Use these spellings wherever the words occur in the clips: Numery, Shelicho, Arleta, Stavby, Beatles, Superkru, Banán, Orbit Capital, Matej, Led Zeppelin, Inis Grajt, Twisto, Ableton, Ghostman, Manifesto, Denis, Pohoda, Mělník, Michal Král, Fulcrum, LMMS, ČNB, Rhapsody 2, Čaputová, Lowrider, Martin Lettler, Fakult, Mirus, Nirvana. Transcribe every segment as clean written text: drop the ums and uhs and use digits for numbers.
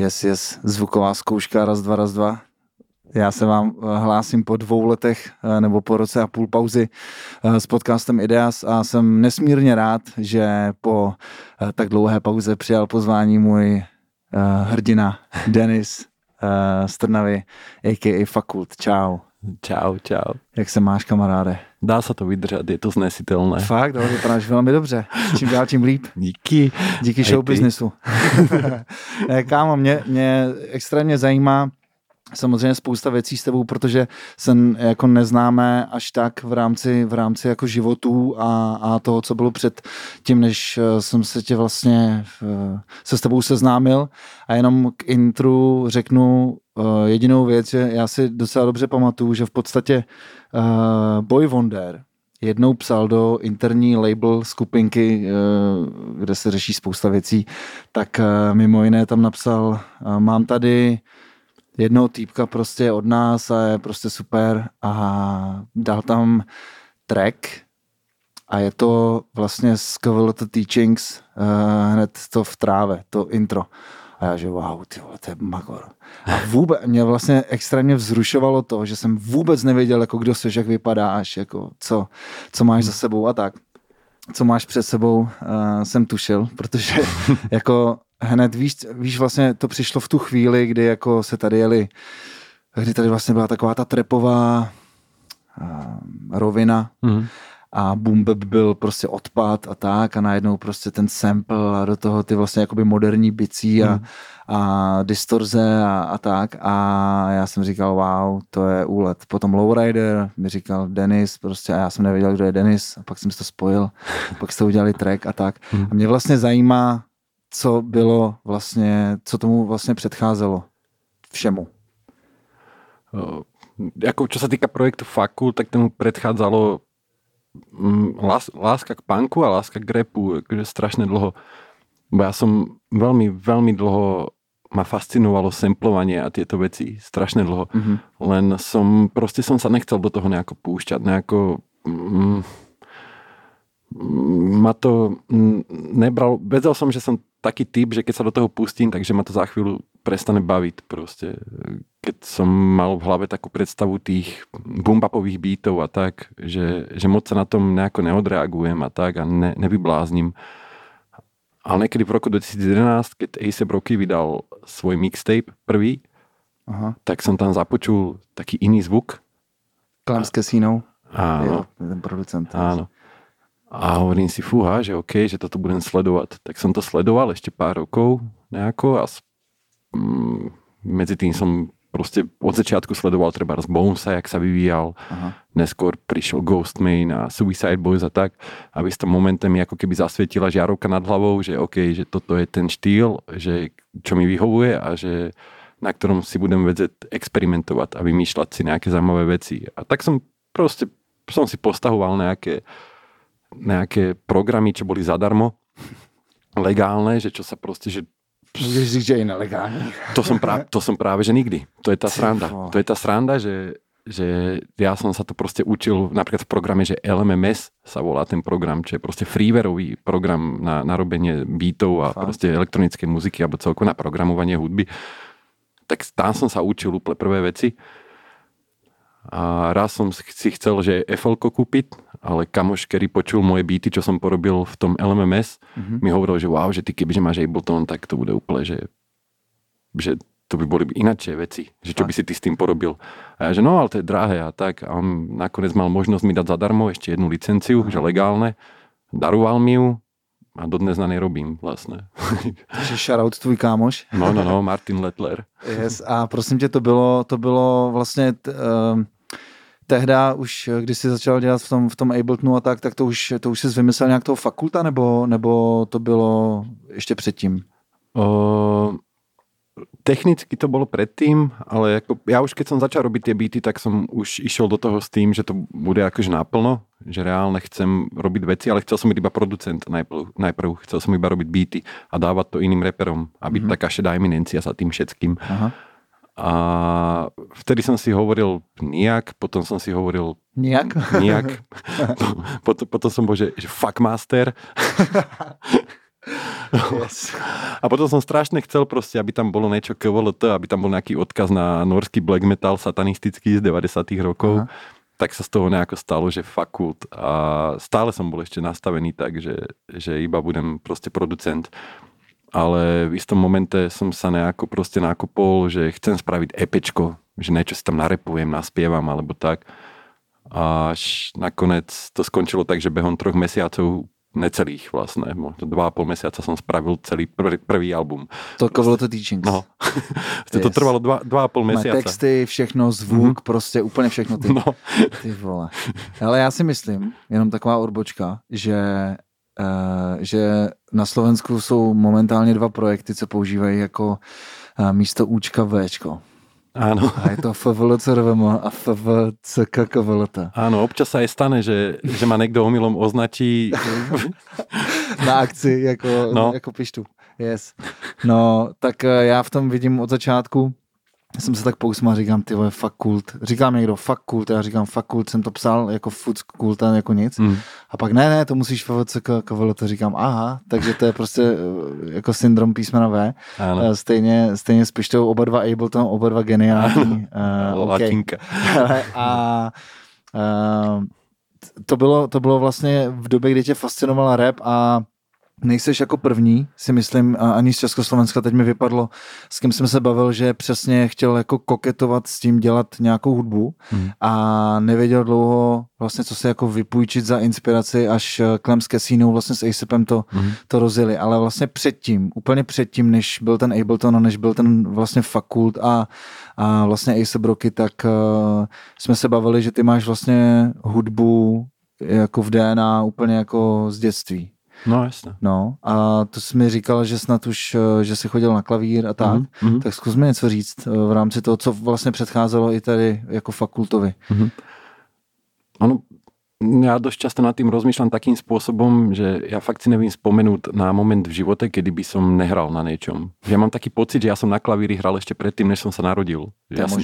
Yes, zvuková zkouška, raz, dva. Já se vám hlásím po 2 letech nebo po roce a půl pauzy s podcastem Ideas a jsem nesmírně rád, že po tak dlouhé pauze přijal pozvání můj hrdina Denis z Trnavy, a.k.a. Fakult. Čau. Čau. Jak se máš, kamaráde? Dá se to vydržet, je to znesitelné. Fakt, ale vypadáš velmi dobře. Čím dál, tím líp. Díky. Díky show businessu. Kámo, mě extrémně zajímá samozřejmě spousta věcí s tebou, protože se jako neznáme až tak v rámci jako životů a toho, co bylo před tím, než jsem se tě vlastně se s tebou seznámil. A jenom k intru řeknu jedinou věc, že já si docela dobře pamatuju, že v podstatě Boy Wonder jednou psal do interní label skupinky, kde se řeší spousta věcí, tak mimo jiné tam napsal, mám tady jednoho týpka prostě od nás a je prostě super a dal tam track a je to vlastně z KVLT Teachings hned to v tráve, to intro. A já že wow, ty vole, to je magor. A vůbec, mě vlastně extrémně vzrušovalo to, že jsem vůbec nevěděl, jako kdo seš, jak vypadáš, jako co máš za sebou a tak. Co máš před sebou, jsem tušil, protože jako hned víš, vlastně to přišlo v tu chvíli, kdy jako se tady jeli, kdy tady vlastně byla taková ta trapová rovina a boom bap byl prostě odpad a tak a najednou prostě ten sample a do toho ty vlastně jakoby moderní bicí a distorze a tak a já jsem říkal wow, to je úlet. Potom Lowrider mi říkal Denis prostě a já jsem nevěděl, kdo je Denis a pak jsem si to spojil, pak jste udělali track a tak a mě vlastně zajímá, co bylo vlastně, co tomu vlastně předcházelo všemu. Jako čo sa týka projektu Fakult, tak tomu predchádzalo láska k punku a láska k rapu, takže strašne dlho. Bo ja som veľmi dlho ma fascinovalo samplovanie a tieto veci, strašne dlho. Len som sa nechcel do toho nejako púšťať, ma to nebral, vedel som, že som taký typ, že keď sa do toho pustím, takže ma to za chvíľu prestane baviť proste. Keď som mal v hlave takú predstavu tých boom-bapových beatov a tak, že moc sa na tom nejako neodreagujem a tak a nevyblázním. Ale niekedy v roku 2011, keď A$AP Rocky vydal svoj mixtape prvý, tak som tam započul taký iný zvuk. Clams Casino. Áno. Ten producent. Áno. A hovorím si, fúha, že OK, že toto budem sledovať. Tak som to sledoval ešte pár rokov nejako a medzi tým som proste od začiatku sledoval treba z Bonesa, jak sa vyvíjal. Neskôr prišiel Ghostman a $uicideboy$ a tak. A v istom momente mi ako keby zasvietila žiarovka nad hlavou, že OK, že toto je ten štýl, že čo mi vyhovuje a že na ktorom si budem vedieť experimentovať a vymýšľať si nejaké zaujímavé veci. A tak som proste si postahoval nejaké programy, čo boli zadarmo, legálne, že čo sa proste, že... Môžeš říct, že je nelegálne. To som práve, že nikdy. To je tá sranda. To je tá sranda, že ja som sa to proste učil napríklad v programe, že LMMS sa volá ten program, čo je proste freewareový program na robenie beatov a proste elektronické muziky alebo celkovo na programovanie hudby. Tak tam som sa učil úplne prvé veci. A raz som si chcel, že FL-ko kúpiť, ale kamoš, ktorý počul moje beaty, čo som porobil v tom LMMS, mi hovoril, že wow, že ty kebyže máš Ableton, tak to bude úplne, že to by boli inačšie veci, že čo by si ty s tým porobil. A ja, že no, ale to je drahé a tak. A on nakoniec mal možnosť mi dať zadarmo ešte jednu licenciu, že legálne. Daroval mi ju a dodnes na nej robím vlastne. Takže shoutout tvůj kámoš. No, Martin Lettler. Yes, a prosím tě, to bylo vlastně tehda už, když jsi začal dělat v tom Abletonu a tak to už jsi vymyslel nějak toho Fakulta, nebo to bylo ještě předtím? Technicky to bolo predtým, ale ako, ja už keď som začal robiť tie beaty, tak som už išiel do toho s tým, že to bude akože naplno, že reálne chcem robiť veci, ale chcel som byť iba producent najprv. Chcel som iba robiť beaty a dávať to iným reperom, aby taká šedá eminencia sa tým všetkým. Aha. A vtedy som si hovoril nijak, potom som si hovoril nijak. Potom som bol, že fuck master. Yes. A potom som strašne chcel proste, aby tam bolo niečo KVLT, aby tam bol nejaký odkaz na norský black metal satanistický z 90. rokov. Aha. Tak sa z toho nejako stalo, že Fakult. A stále som bol ešte nastavený tak, že iba budem proste producent. Ale v istom momente som sa nejako proste nakopol, že chcem spraviť EPčko, že niečo si tam narepujem, naspievam alebo tak. Až nakoniec to skončilo tak, že behom 3 mesiacov necelých vlastne, možno 2,5 mesiaca som spravil celý prvý album. To KVLT Teachings. No. Yes. To trvalo 2,5 mesiaca. Mé texty, všechno, zvuk, prostě úplně všechno ty. No. Ty vole. Ale já si myslím, jenom taková odbočka, že na Slovensku jsou momentálně 2 projekty, co používají jako místo účka Včko. Áno. A je to FVLCRVM a FVCKKVLT. Áno, občas sa aj stane, že ma niekto omylom označí na akci, jako, no. Jako pištu. Yes. No, tak já v tom vidím od začátku, jsem se tak pousmal, říkám, ty vole, Fakult. Říkám někdo, Fakult, já říkám, Fakult, jsem to psal, jako Fakult, jako nic. Mm. A pak, ne, to musíš FVCKVLT, říkám, aha, takže to je prostě jako syndrom písmena V. Ano. Stejně s pištou, oba dva Ableton, oba dva geniální. Latinka. Okay. A to bylo vlastně v době, kdy tě fascinovala rap a nejseš jako první, si myslím, ani z Československa. Teď mi vypadlo, s kým jsem se bavil, že přesně chtěl jako koketovat s tím, dělat nějakou hudbu a nevěděl dlouho vlastně, co se jako vypůjčit za inspiraci, až Clams Casino vlastně s A$APem to rozjeli. Ale vlastně předtím, úplně předtím, než byl ten Ableton a než byl ten vlastně Fakult a vlastně A$AP Rocky, tak jsme se bavili, že ty máš vlastně hudbu jako v DNA úplně jako z dětství. No, jasně. No, a to jsi mi říkal, že snad už, že jsi chodil na klavír a tak, tak zkus mi něco říct v rámci toho, co vlastně předcházelo i tady jako Fakultovi. Ano, já dost často nad tím rozmýšlám takým způsobem, že já fakt si nevím vzpomenout na moment v živote, kdy by som nehral na něčem. Já mám taký pocit, že já jsem na klavíri hral ještě předtím, než jsem se narodil.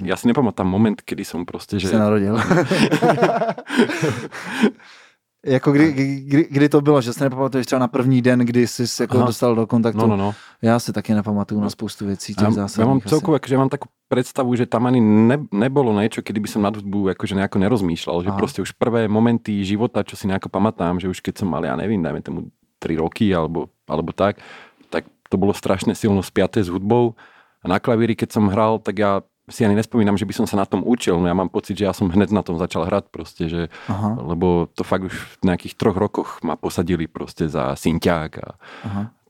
Já si nepamatám moment, kdy jsem prostě... Že... se narodil. Jako kdy to bylo, že se nepamatuješ třeba na první den, kdy jsi jako dostal do kontaktu. No. Já si taky nepamatuju na spoustu věcí těch zásadních. Já mám celkově, že mám takovou představu, že tam ani nebolo niečo, kdyby som nad hudbu akože nejako nerozmýšľal, že prostě už prvé momenty života, čo si nejako pamatám, že už keď som mal, ja nevím, dajme tomu 3 roky alebo tak to bolo strašne silno spiaté s hudbou. A na klavíri, keď som hral, tak ja si ani nespomínam, že by som sa na tom učil. No ja mám pocit, že ja som hned na tom začal hrať proste, že, lebo to fakt už v nejakých 3 rokoch ma posadili proste za synťák a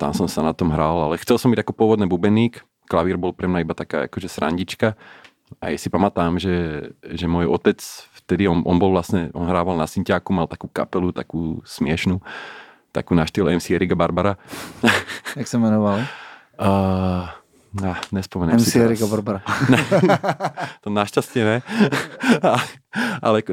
tam som sa na tom hral, ale chcel som byť ako pôvodný bubeník, klavír bol pre mňa iba taká akože srandička a ja si pamätám, že môj otec vtedy, on bol vlastne, on hrával na synťáku, mal takú kapelu, takú smiešnú, takú na štýl MC Erika Barbara. Jak sa menoval? Nespomenem si teraz. MC Barbara. Ne, to našťastie ne. Ale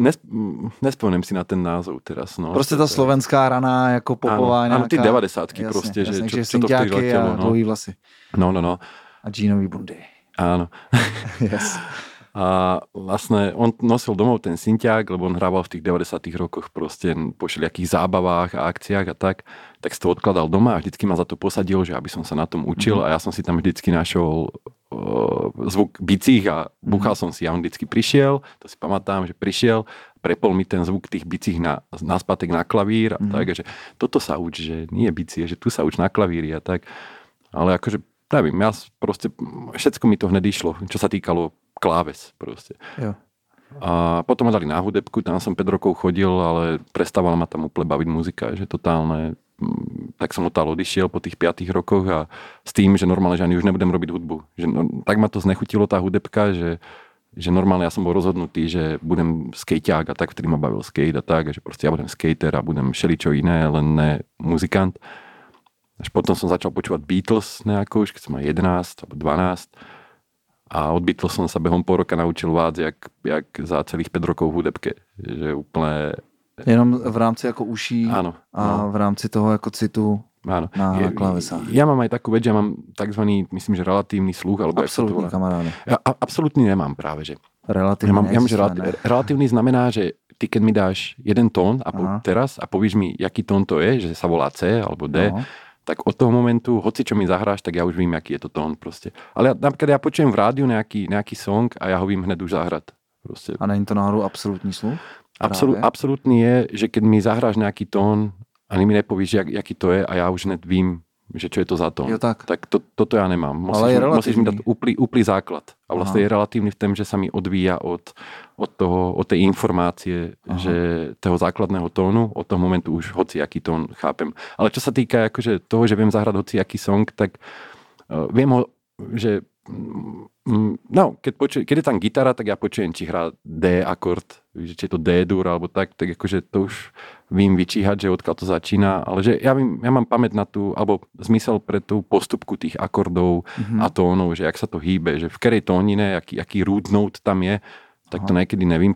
nespomenem si na ten názov teraz. No. Prostě ta slovenská rana jako popová nějaká. Ano, ty 90ky prostě. Jasně, že synťáky a dlouhý vlasy. No. A džínový bundy. Ano. Yes. A vlastne on nosil domov ten synťák, lebo on hrával v tých 90. rokoch prostě po všelijakých zábavách a akciách a tak si to odkladal doma a vždycky ma za to posadil, že aby som sa na tom učil a ja som si tam vždycky našol zvuk bicích a buchal som si a on vždycky prišiel, to si pamätám, že prišiel, prepol mi ten zvuk tých bicích nazpatek na klavír a takže toto sa uč, že nie bicie, že tu sa uč na klavíri a tak, ale akože nevím, ja prostě všetko mi to hned išlo, čo sa týkalo kláves prostě. Jo. A potom ma dali na hudebku, tam som 5 rokov chodil, ale prestávala ma tam úplne baviť muzika, že totálne, tak som odtiaľ odišiel po tých 5 rokoch a s tým, že normálne, že ani už nebudem robiť hudbu. Že tak ma to znechutilo tá hudebka, že normálne ja som bol rozhodnutý, že budem skejťák a tak, vtedy ma bavil skate a tak, a že prostě ja budem skater a budem šeličo iné, len ne muzikant. Až potom som začal počúvať Beatles nejako, už keď som mal 11 alebo 12. A od Beatles som sa behom pol roka naučil vác, jak za celých 5 rokov v hudebke. Že úplne... Jenom v rámci jako uší v rámci toho jako citu na klávesách. Ja mám aj takú vec, že ja mám takzvaný, myslím, že relatívny sluch. Alebo absolutný, kamaráde. Ja absolutný nemám práve, že... Relatívny relatívny znamená, že ty, keď mi dáš jeden tón a teraz a povíš mi, jaký tón to je, že sa volá C alebo D, tak od toho momentu, hoci čo mi zahráš, tak já už vím, jaký je to tón prostě. Ale například já počujem v rádiu nějaký song a já ho vím hned už zahrát. Prostě. A není to náhodou absolutní slov? Absolutní je, že když mi zahráš nějaký tón a mi nepovíš, jaký to je a já už hned vím, že čo je to za tón. Jo, tak. Tak toto já nemám. Musíš mi dát úplný základ. A vlastně je relativní v tom, že se mi odvíja od té informácie, že toho základného tónu, od toho momentu už hocijaký tón chápem. Ale čo se týká jakože toho, že vím zahrát hocijaký song, tak vím ho, že no, keď je tam gitara, tak já počujem, či hrá D akord, že či je to D dur, alebo tak jakože to už vím vyčíhat, že odkiaľ to začína, ale že já mám paměť na tu, alebo zmysel pre tu postupku tých akordov a tónov, že jak se to hýbe, že v které tónine, jaký root note tam je, tak to někdy nevím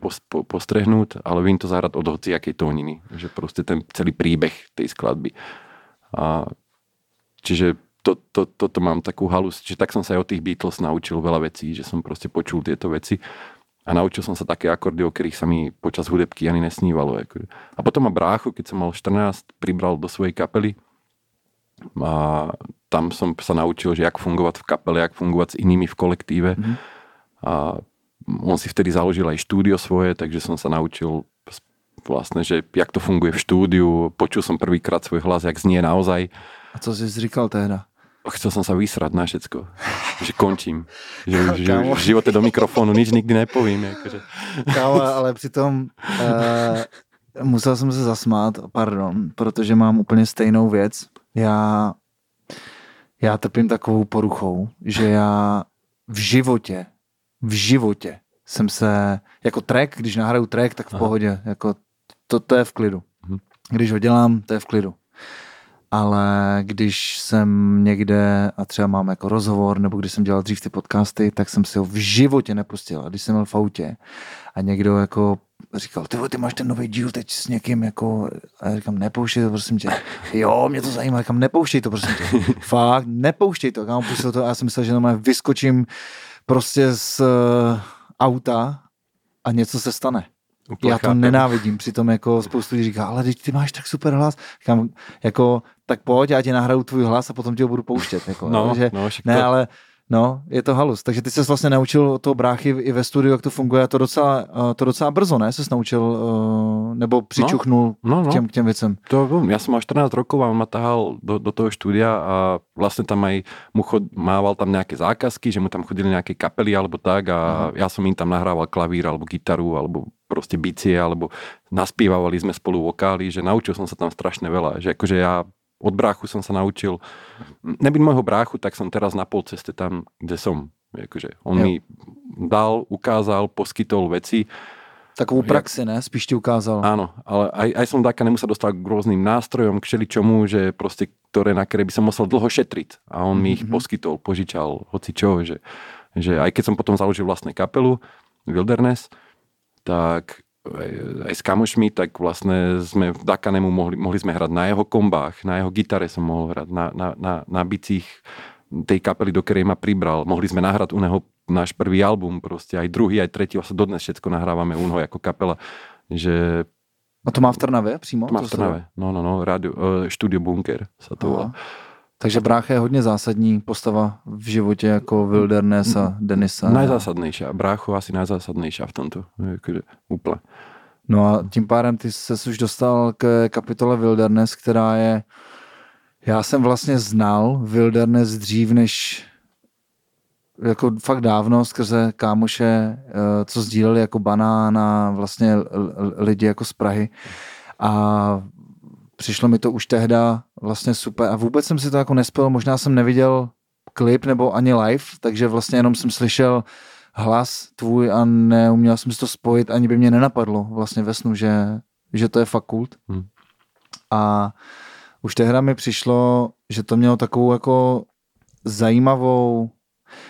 postrehnout, ale vím to zahrát od hocijakej tóniny, že prostě ten celý príbeh tej skladby. A čiže to mám takú halus, že tak som sa aj od tých Beatles naučil veľa vecí, že som prostě počul tieto veci a naučil som sa také akordy, o ktorých sa mi počas hudebky ani nesnívalo. A potom ma brácho, keď som mal 14, pribral do svojej kapely a tam som sa naučil, že jak fungovať v kapele, jak fungovať s inými v kolektíve a on si vtedy založil aj štúdio svoje, takže som sa naučil vlastne, že jak to funguje v štúdiu, počul som prvýkrát svoj hlas, jak znie naozaj. A co si říkal tehda? Chcel som sa vysrať na všetko. Že končím. Že v živote do mikrofonu nič nikdy nepovím. Jakože. Kámo, ale přitom musel jsem se zasmát, pardon, protože mám úplně stejnou věc. Já trpím takovou poruchou, že já v životě jsem se, jako track, když nahraju track, tak v pohodě. Jako to je v klidu. Když ho dělám, to je v klidu. Ale když jsem někde a třeba mám jako rozhovor, nebo když jsem dělal dřív ty podcasty, tak jsem si ho v životě nepustil. A když jsem byl v autě a někdo jako říkal, ty máš ten nový díl teď s někým, jako, a já říkám, nepouštěj to, prosím tě. Jo, mě to zajímá, říkám, nepouštěj to, prosím tě. Fakt, nepouštěj to. Kámo, pustil to a já jsem myslel, že vyskočím prostě z auta a něco se stane. Já to nenávidím, přitom jako spoustu lidí říká, ale ty máš tak super hlas. Říkám, jako, tak pojď, já ti nahraju tvůj hlas a potom ti ho budu pouštět. Jako, je to halus. Takže ty jsi vlastně naučil od toho bráchy i ve studiu, jak to funguje a to docela brzo, ne? Jsi naučil nebo přičuchnul k těm věcem. Já jsem mal 14 rokov a on ma tahal do toho studia a vlastně tam aj mával tam nějaké zákazky, že mu tam chodili nějaké kapely alebo tak a já jsem jim tam nahrával klavír alebo gitaru alebo prostě bicie, alebo naspívavali jsme spolu vokály, že naučil jsem se tam strašně veľa, že jakože já od bráchu jsem se naučil, nebýt mojho bráchu, tak jsem teraz na pol cesty tam, kde jsem, jakože on mi dal, ukázal, poskytol veci. Takovou praxi, ne? Spíš ti ukázal. Áno, ale aj som dáka nemusel dostať k rôznym nástrojom, k všeličomu, že proste, ktoré, na ktoré by som musel dlho šetriť. A on mi ich poskytol, požičal, hocičo, že aj keď som potom založil vlastné kapelu, Wilderness, tak aj s kamošmi, tak vlastne sme v Dakanemu mohli sme hrať na jeho kombách, na jeho gitare som mohol hrať, na bicích tej kapely, do ktorej ma pribral. Mohli sme nahrať u neho náš prvý album, proste aj druhý, aj tretí, vlastne dodnes všetko nahrávame u neho ako kapela. Že... A to má v Trnave přímo? To má v Trnave, rádio, Studio Bunker sa to volá. Takže brácha je hodně zásadní postava v životě jako Wilderness a Denisa. Najzásadnější. A brácho asi najzásadnější v tomto. Úplně. No a tím pádem ty ses už dostal k kapitole Wilderness, která je... Já jsem vlastně znal Wilderness dřív než... jako fakt dávno skrze kámoše, co sdíleli jako Banán a vlastně lidi jako z Prahy. A... Přišlo mi to už tehda vlastně super a vůbec jsem si to jako nespěl, možná jsem neviděl klip nebo ani live, takže vlastně jenom jsem slyšel hlas tvůj a neuměl jsem si to spojit, ani by mě nenapadlo vlastně ve snu, že to je Fakult. A už tehda mi přišlo, že to mělo takovou jako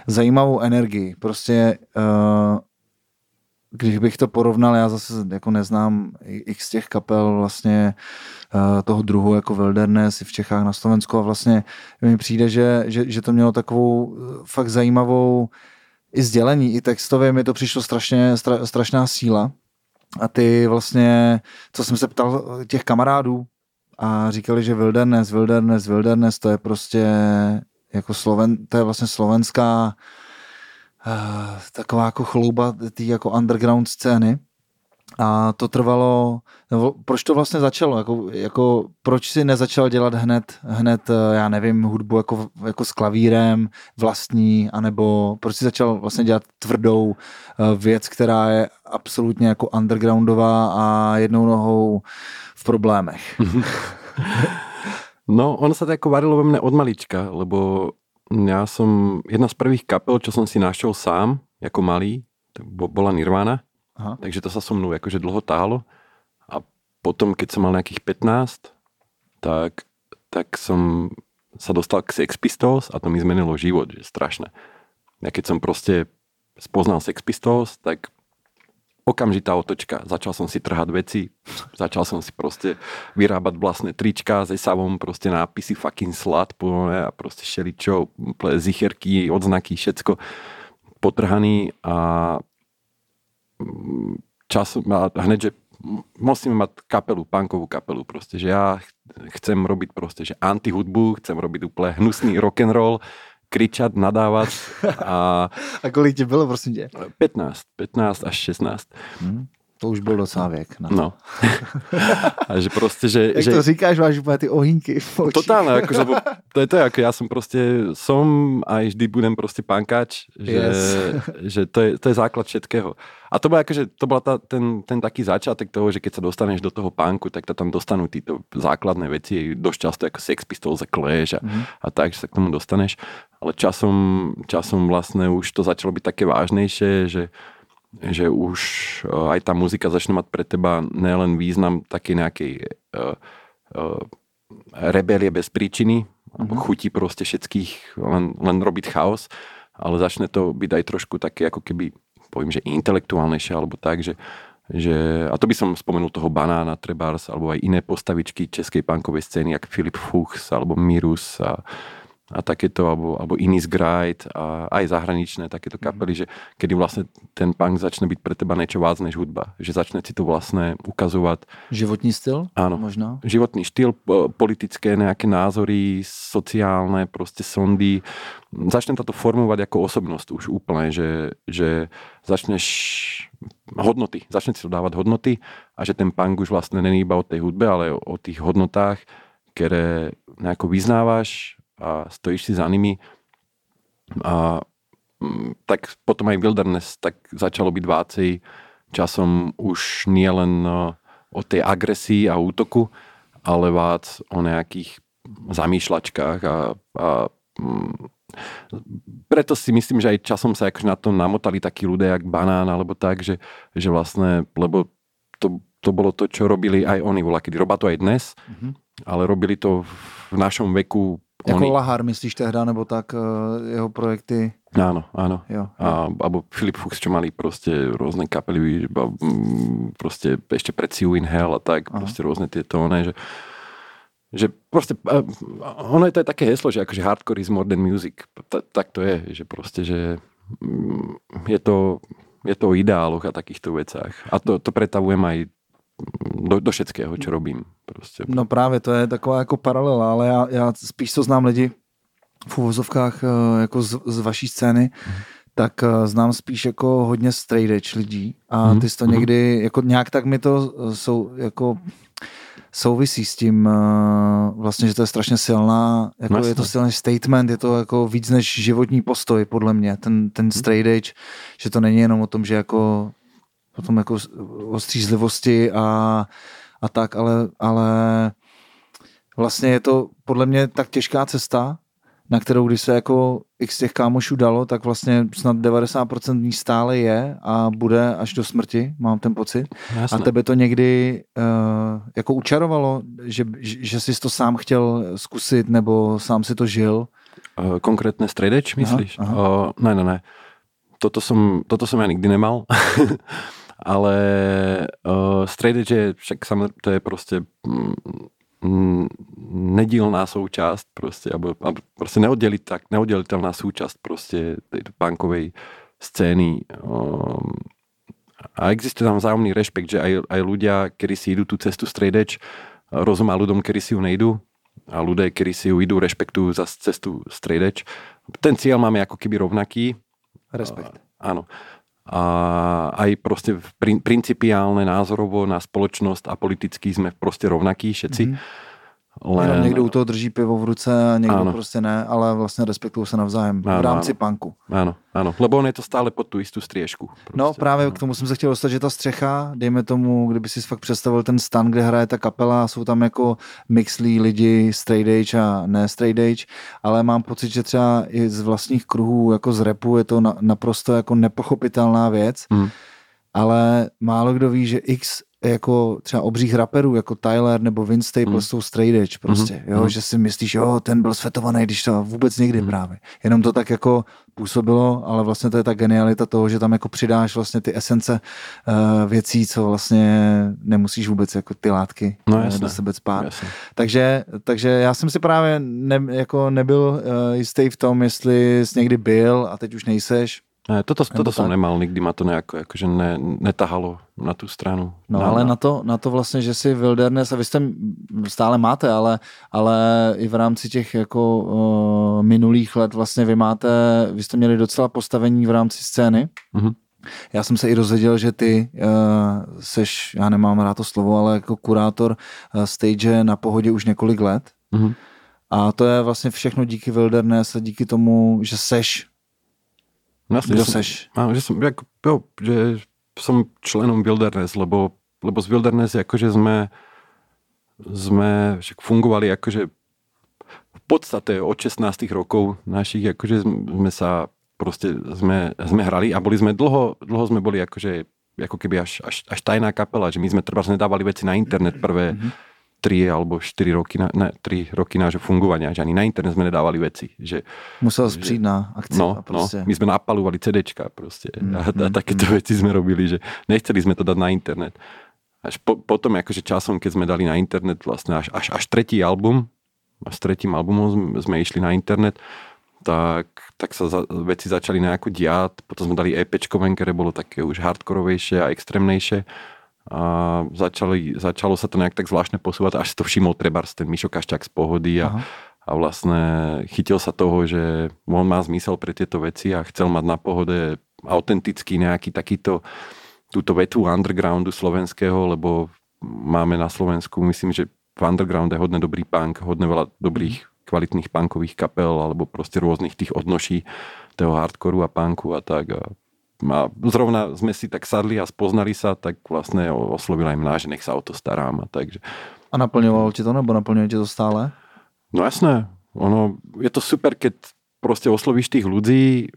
zajímavou energii, prostě když bych to porovnal, já zase jako neznám x těch kapel vlastně toho druhu jako Wilderness i v Čechách na Slovensku a vlastně mi přijde, že to mělo takovou fakt zajímavou i sdělení, i textově mi to přišlo strašná síla a ty vlastně, co jsem se ptal těch kamarádů a říkali, že Wilderness, to je prostě jako to je vlastně slovenská taková jako chlouba té jako underground scény. A to trvalo, proč to vlastně začalo, jako proč si nezačal dělat hned, já nevím, hudbu jako s klavírem vlastní, anebo proč si začal vlastně dělat tvrdou věc, která je absolutně jako undergroundová a jednou nohou v problémech. No, ono sa to jako varilo ve mne od malička, lebo ja som jedna z prvých kapel, čo som si našel sám, jako malý, bola Nirvana. Aha. Takže to sa so mnou akože dlho tálo a potom, keď som mal nejakých 15, tak som sa dostal k Sex Pistols a to mi zmenilo život, že strašné. Ja keď som proste spoznal Sex Pistols, tak okamžitá otočka. Začal som si trhať veci, začal som si proste vyrábať vlastné trička s A$APom, proste nápisy fucking slut a proste Shelicho, zicherky, odznaky, všetko potrhaný a čas, hned, že musíme mať kapelu, punkovú kapelu proste, že ja chcem robiť proste, že antihudbu, chcem robiť úplne hnusný rock'n'roll, kričať, nadávať. A kolik ti bylo, prosím tě? 15 až 16. To už byl docela věk. No. A že prostě, že... Jak že, to říkáš, máš úplně ty ohýnky v očích. Totálne, akože, to je ako ja som proste, a vždy budem proste pankáč, že, yes. Že to je základ všetkého. A to bola akože, ten taký začiatek toho, že keď sa dostaneš do toho pánku, tak tam dostanú títo základné veci, dosť často ako Sex Pistols a Clash a tak, že sa k tomu dostaneš. Ale časom vlastne už to začalo byť také vážnejšie, že už aj tá muzika začne mať pre teba nielen význam takej nejakej rebelie bez príčiny, chutí proste všetkých len robiť chaos, ale začne to byť aj trošku také ako keby, poviem, že intelektuálnejšie alebo tak, že a to by som spomenul toho Banána, trebárs, alebo aj iné postavičky českej punkovej scény, jak Filip Fuchs alebo Mirus a takéto, alebo Inis Grajt a aj zahraničné takéto kapely, že kedy vlastne ten punk začne byť pre teba niečo viac než hudba. Že začne si to vlastne ukazovať. Životný styl? Áno. Možno? Životný styl, politické nejaké názory, sociálne proste sondy. Začne to formovať ako osobnosť už úplne, že začneš hodnoty, začne si to dávať hodnoty a že ten punk už vlastne není iba o tej hudbe, ale o tých hodnotách, ktoré nejako vyznávaš a stojíš si za nimi a tak potom aj Wilderness tak začalo byť vácej časom už nie len o tej agresii a útoku, ale vác o nejakých zamýšľačkách a preto si myslím, že aj časom sa akože na to namotali takí ľudia jak Banán alebo tak, že vlastne, lebo to bolo to, čo robili aj oni voľakedy, robá to aj dnes, ale robili to v našom veku. Jako Lahar, myslíš tehda, nebo tak jeho projekty? Áno. Jo. Abo Filip Fuchs, čo mali proste rôzne kapely, proste ešte pred See You in Hell a tak, proste rôzne tieto oné, že proste, ono je to aj také heslo, že akože hardcore is more than music, tak to je, že proste, že je to o ideáloch a takýchto vecách. A to pretavujem aj do všetkého, čo robím. Prostě. No právě, to je taková jako paralela, ale já spíš to znám lidi v uvozovkách jako z vaší scény, tak znám spíš jako hodně straight edge lidí a ty jsi to někdy, jako nějak tak mi to jako souvisí s tím vlastně, že to je strašně silná, jako je to silný statement, je to jako víc než životní postoj, podle mě, ten straight edge, že to není jenom o tom, že jako potom jako o střízlivosti a tak, ale vlastně je to podle mě tak těžká cesta, na kterou když se jako x těch kámošů dalo, tak vlastně snad 90% ní stále je a bude až do smrti, mám ten pocit. Jasné. A tebe to někdy jako učarovalo, že jsi to sám chtěl zkusit nebo sám si to žil? Konkrétně straight edge, myslíš? Aha. Ne. Toto som ja nikdy nemal. Ale straight edge je však to je proste nedílná současť proste, alebo proste neoddeliteľná súčasť proste tejto punkovej scény. A existuje tam vzájomný rešpekt, že aj ľudia, kedy si idú tú cestu straight edge, rozum a ľuďom, ktorí si ju nejdu a ľudia, ktorí si ju idú, rešpektujú za cestu striedeč. Ten cieľ máme ako keby rovnaký. Respekt. Áno. A aj proste principiálne, názorovo na spoločnosť a politicky sme proste rovnakí všetci. Len někdo u toho drží pivo v ruce a někdo prostě ne, ale vlastně respektují se navzájem v rámci punku. Ano, lebo on je to stále pod tu jistou střešku. Prostě. No právě k tomu jsem se chtěl dostat, že ta střecha, dejme tomu, kdyby si fakt představil ten stan, kde hraje ta kapela, jsou tam jako mixlí lidi, straight age a ne straight age, ale mám pocit, že třeba i z vlastních kruhů, jako z rapu, je to naprosto jako nepochopitelná věc, ale málo kdo ví, že jako třeba obřích raperů, jako Tyler nebo Vince Staples jsou straight edge prostě, jo, že si myslíš, jo, ten byl svetovaný, když to vůbec nikdy právě. Jenom to tak jako působilo, ale vlastně to je ta genialita toho, že tam jako přidáš vlastně ty esence věcí, co vlastně nemusíš vůbec jako ty látky do sebe spát. Takže já jsem si právě nebyl jistý v tom, jestli jsi někdy byl a teď už nejseš. Ne, toto jsem nemal, nikdy ma to nejako, jakože netahalo na tu stranu. No ale na to vlastně, že si Wilderness, a vy jste stále máte, ale i v rámci těch jako minulých let vlastně vy jste měli docela postavení v rámci scény. Mm-hmm. Já jsem se i dozvěděl, že ty seš, já nemám rád to slovo, ale jako kurátor stage na Pohodě už několik let. Mm-hmm. A to je vlastně všechno díky Wilderness a díky tomu, že seš. Kdo seš? Že som členom Wilderness, lebo z Wilderness akože sme však fungovali akože v podstate od 16 rokov našich, akože sme sa proste sme hrali a boli sme dlho sme boli akože ako keby až tajná kapela, že my sme trebárs nedávali veci na internet prvé 3 alebo 4 roky, ne, 3 roky nášho fungovania, že ani na internet sme nedávali veci. Že, musel spríť na akcie. No, my sme napalovali CDčka proste a takéto veci sme robili, že nechceli sme to dať na internet. Až potom akože časom, keď sme dali na internet vlastne až tretí album, a s tretím albumom sme išli na internet, tak sa veci začali nejako diať, potom sme dali EPčko ven, ktoré bolo také už hardkorovejšie a extrémnejšie. A začalo sa to nejak tak zvláštne posúvať, až si to všimol trebárs ten Michal Kaščák z Pohody a vlastne chytil sa toho, že on má zmysel pre tieto veci a chcel mať na Pohode autentický nejaký takýto túto vetu undergroundu slovenského, lebo máme na Slovensku, myslím, že v undergrounde je hodne dobrý punk, hodne veľa dobrých kvalitných punkových kapel alebo proste rôznych tých odnoší toho hardkoru a punku a tak a zrovna sme si tak sadli a spoznali sa, tak vlastne oslovila im náš, nech sa o to starám. Takže. A naplňovalo ti to, nebo naplňuje ti to stále? No jasné. Ono, je to super, keď proste oslovíš tých ľudí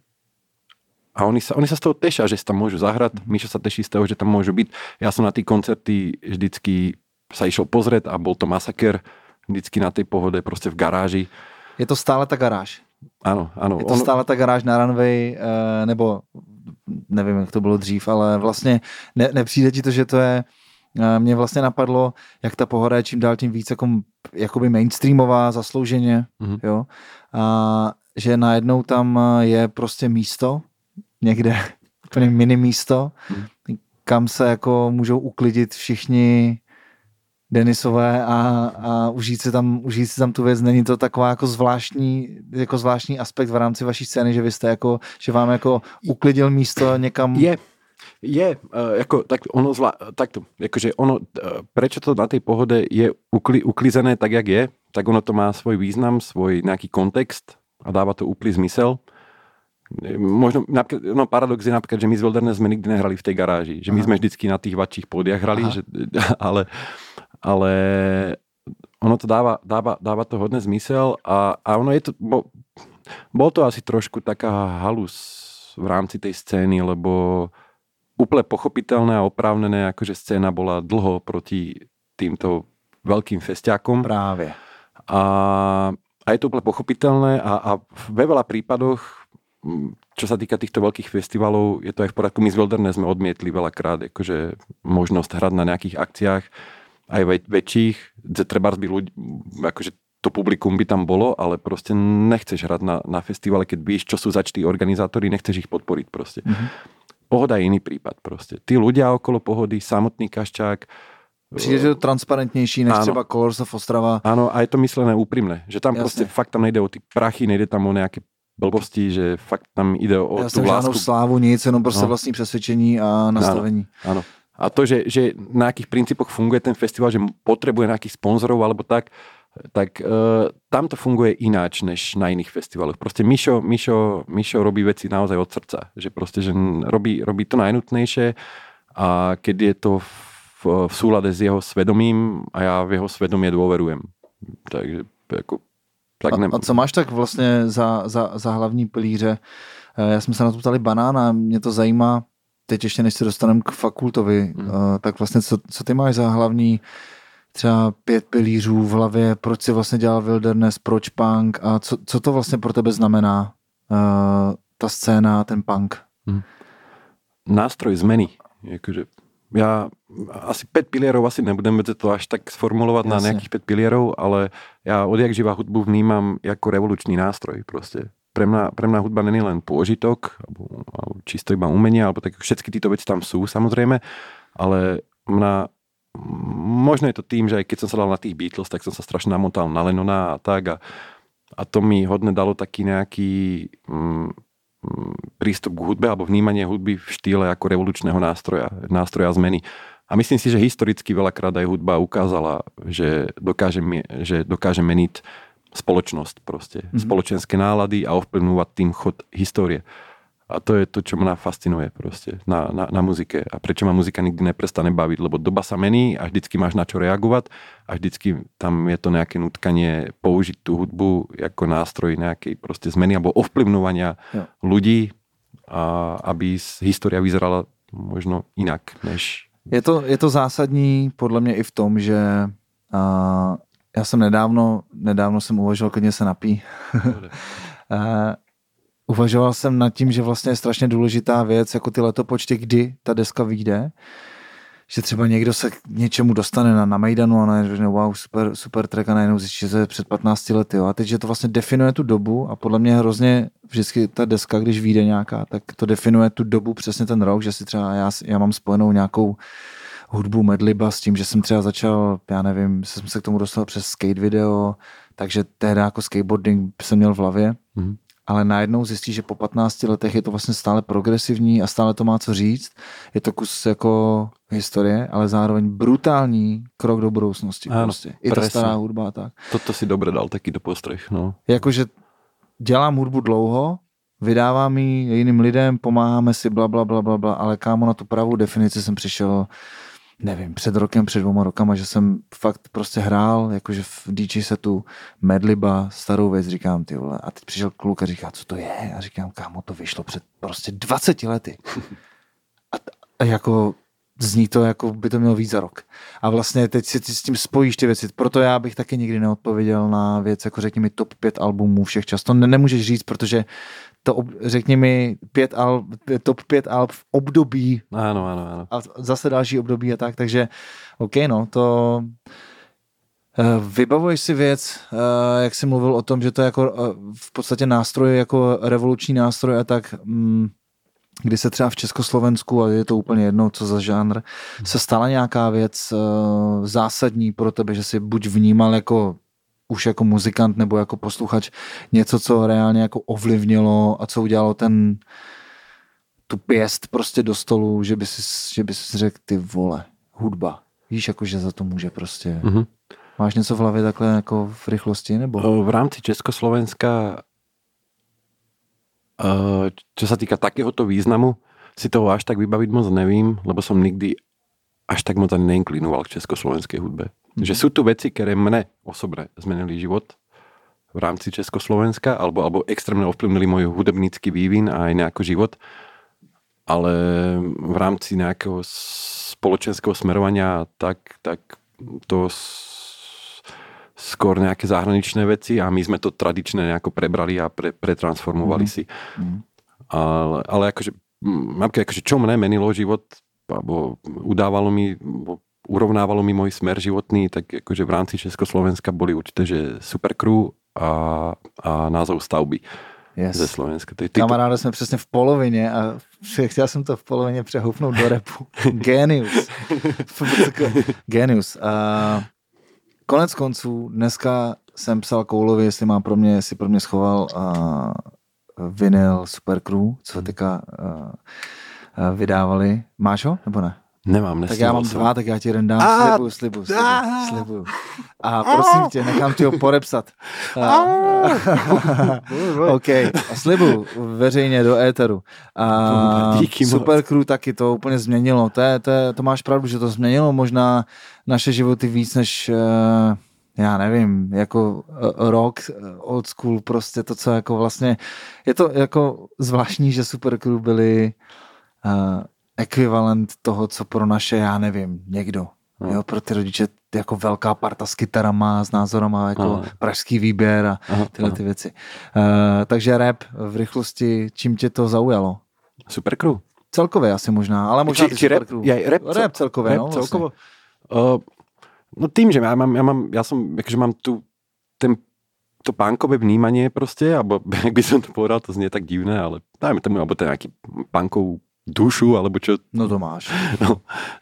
a oni sa z toho tešia, že si tam môžu zahrať. Mišo sa teší z toho, že tam môžu byť. Ja som na tých koncerty vždycky sa išiel pozrieť a bol to masaker vždycky na tej Pohode, proste v garáži. Je to stále ta garáž? Ano. Je to stále ta garáž na runway, nebo nevím, jak to bylo dřív, ale vlastně nepřijde ti to, že to je, mě vlastně napadlo, jak ta Pohoda je čím dál tím víc jakoby mainstreamová, zaslouženě, jo, a že najednou tam je prostě místo, někde, úplně mini místo, kam se jako můžou uklidit všichni Denisové a užít si tam tu věc. Není to taková jako zvláštní aspekt v rámci vaší scény, že vy jste jako, že vám jako uklidil místo někam? Je jako tak ono takto, jakože ono, prečo to na tej Pohode je uklizené tak, jak je, tak ono to má svoj význam, svoj nejaký kontext a dáva to úplný zmysel. Možno, no paradox je napríklad, že my z Wilderness sme nikdy nehrali v tej garáži, že my sme vždycky na tých vadších pódiach hrali, že, ale ono to dáva to hodne zmysel a ono je to, bol to asi trošku taká halus v rámci tej scény, lebo úplne pochopiteľné a oprávnené, akože scéna bola dlho proti týmto veľkým festiákom. Práve. A je to úplne pochopiteľné a ve veľa prípadoch, čo sa týka týchto veľkých festivalov, je to aj v poradku. My z Wilderness sme odmietli veľakrát akože možnosť hrať na nejakých akciách, aj väčších, že trebárs by ľudí, akože to publikum by tam bolo, ale proste nechceš hrať na festivale, keď víš, čo sú zač tí organizátori, nechceš ich podporiť proste. Pohoda je iný prípad proste. Tí ľudia okolo Pohody, samotný Kaščák, Přijde to transparentnější než ano. třeba Colors of Ostrava. Ano, a je to myslené úprimné, že tam Jasně. prostě fakt tam nejde o ty prachy, nejde tam o nějaké blbosti, že fakt tam jde o tu lásku. Žádnou slávu, nic, jenom prostě no. vlastní přesvědčení a nastavení. Ano, ano. A to, že na jakých principoch funguje ten festival, že potřebuje nějakých sponzorů alebo tak, tak tam to funguje ináč než na jiných festivalech. Prostě Mišo robí věci naozaj od srdca, že prostě že robí to najnutnejšie a keď je to v súlade s jeho svedomím a já v jeho svedomie dôverujem. Takže jako tak a co máš tak vlastně za hlavní pilíře? Já jsem se na to ptali Banána, mě to zajímá. Teď ještě než se dostaneme k Fakultovi, tak vlastně co ty máš za hlavní třeba 5 pilířů v hlavě, proč jsi vlastně dělal Wilderness, proč punk a co to vlastně pro tebe znamená ta scéna, ten punk? Nástroj změny. Jakože já asi 5 pilierov, asi nebudeme to až tak sformulovat Jasne. Na nějakých 5 pilierov, ale já od jak živa hudbu vnímám jako revoluční nástroj prostě. Pre mňa hudba není len pôžitok, alebo čisto iba umenie, alebo tak všetky títo veci tam sú samozrejme, ale možno je to tým, že aj keď som sa dal na tých Beatles, tak som sa strašne namotal na Lennona a tak a to mi hodne dalo taký nejaký prístup k hudbe alebo vnímanie hudby v štýle ako revolučného nástroja zmeny. A myslím si, že historicky veľakrát aj hudba ukázala, že dokáže meniť spoločnosť prostě, spoločenské nálady a ovplyvňovať tým chod histórie. A to je to, čo mňa fascinuje prostě na muzike. A prečo ma muzika nikdy neprestane baviť, lebo doba sa mení a vždycky máš na čo reagovať a vždycky tam je to nejaké nutkanie použiť tú hudbu ako nástroj nejakej prostě zmeny alebo ovplyvňovania ľudí, a aby história vyzerala možno inak než... Je to zásadní podle mě i v tom, že já jsem nedávno jsem uvažoval, klidně se napí. Uvažoval jsem nad tím, že vlastně je strašně důležitá věc, jako ty letopočty, kdy ta deska vyjde, že třeba někdo se k něčemu dostane na Majdanu a najednou wow, super track a najednou zjistí, že to je před 15 lety. Jo. A teď, že to vlastně definuje tu dobu a podle mě hrozně vždycky ta deska, když vyjde nějaká, tak to definuje tu dobu, přesně ten rok, že si třeba já mám spojenou nějakou hudbu medliba s tím, že jsem třeba začal, já nevím, jsem se k tomu dostal přes skate video, takže tehdy jako skateboarding jsem měl v hlavě, ale najednou zjistí, že po 15 letech je to vlastně stále progresivní a stále to má co říct. Je to kus jako historie, ale zároveň brutální krok do budoucnosti. Ano, prostě. I ta stará hudba a tak. Toto si dobře dal taky do postřeh. No. Jakože dělám hudbu dlouho, vydávám ji jiným lidem, pomáháme si blablabla, ale kámo, na tu pravou definici jsem přišel nevím, před 2 rokama, že jsem fakt prostě hrál, jakože v DJ setu medliba, starou věc, říkám ty vole, a teď přišel kluk a říká, co to je? A říkám, kámo, to vyšlo před prostě 20 lety. A jako zní to, jako by to mělo víc za rok. A vlastně teď si s tím spojíš ty věci, proto já bych taky nikdy neodpověděl na věc, jako řekni mi top 5 albumů všech čas. To nemůžeš říct, protože to řekni mi top 5 alb v období. Ano. A zase další období a tak, takže OK, no, to vybavuješ si věc, jak jsi mluvil o tom, že to je jako v podstatě nástroj, jako revoluční nástroj a tak, kdy se třeba v Československu, a je to úplně jedno, co za žánr, se stala nějaká věc zásadní pro tebe, že si buď vnímal jako už jako muzikant nebo jako posluchač něco, co reálně jako ovlivnilo a co udělalo tu pěst prostě do stolu, že by si řekl, ty vole, hudba. Víš, jako že za to může prostě. Mm-hmm. Máš něco v hlavě takhle jako v rychlosti? Nebo? V rámci Československa, čo sa týka takéhoto významu, si toho až tak vybaviť moc nevím, lebo som nikdy až tak moc ani neinklinoval k československej hudbe. Že sú tu veci, ktoré mne osobne zmenili život v rámci Československa, alebo extrémne ovplyvnili môj hudobnícky vývin a aj nejako život, ale v rámci nejakého spoločenského smerovania tak to skôr nejaké zahraničné veci a my sme to tradičné nejako prebrali a pretransformovali si. Ale akože, čo mne menilo život, alebo udávalo mi, urovnávalo mi môj smer životný, tak akože v rámci Československa boli určite, že Superkru a názov Stavby. Yes. Ze Slovenska. Kamaráde, jsme přesně v polovině a chtěl jsem to v polovině přehoupnout do rapu. Genius. Genius. A konec konců, dneska jsem psal Koulovi, jestli pro mě schoval vinyl Superkru, co teďka vydávali. Máš ho, nebo ne? Nemám, tak já mám dva, tak já ti jeden dám, slibuju. A prosím tě, nechám ti ho podepsat. OK, a slibuju veřejně do éteru. Superkru taky to úplně změnilo. To máš pravdu, že to změnilo možná naše životy víc než... já nevím, jako rock, old school, prostě to, co jako vlastně, je to jako zvláštní, že Superkru byli ekvivalent toho, co pro naše, já nevím, někdo, jo, pro ty rodiče jako velká parta s kytarama, s názorama, jako pražský výběr a tyhle ty věci. Takže rap v rychlosti, čím tě to zaujalo? Superkru. Celkově asi možná, ale možná či Superkru. Rap celkově, rap, no. Celkovo. Vlastně. No tým, že já mám to punkové vnímanie prostě, alebo jak by som to povedal, to znie tak divné, ale dajme tomu, alebo to nejaký punkovú dušu, alebo čo. No to máš. No,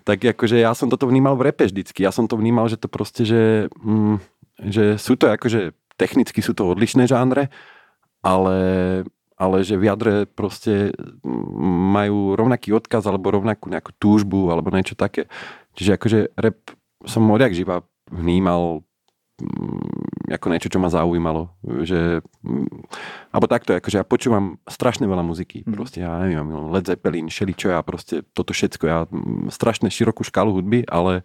tak jakože ja som toto vnímal v repe vždycky, ja som to vnímal, že to prostě, že sú to jakože, technicky sú to odlišné žánre, ale že v jadre prostě majú rovnaký odkaz, alebo rovnakú nejakú túžbu, alebo niečo také. Čiže akože rap som odjak živa vnímal ako niečo, čo ma zaujímalo. Že, alebo takto, akože ja počúvam strašne veľa muziky. Proste ja neviem, Led Zeppelin, Shelicho, ja proste toto všetko. Ja strašne širokú škálu hudby a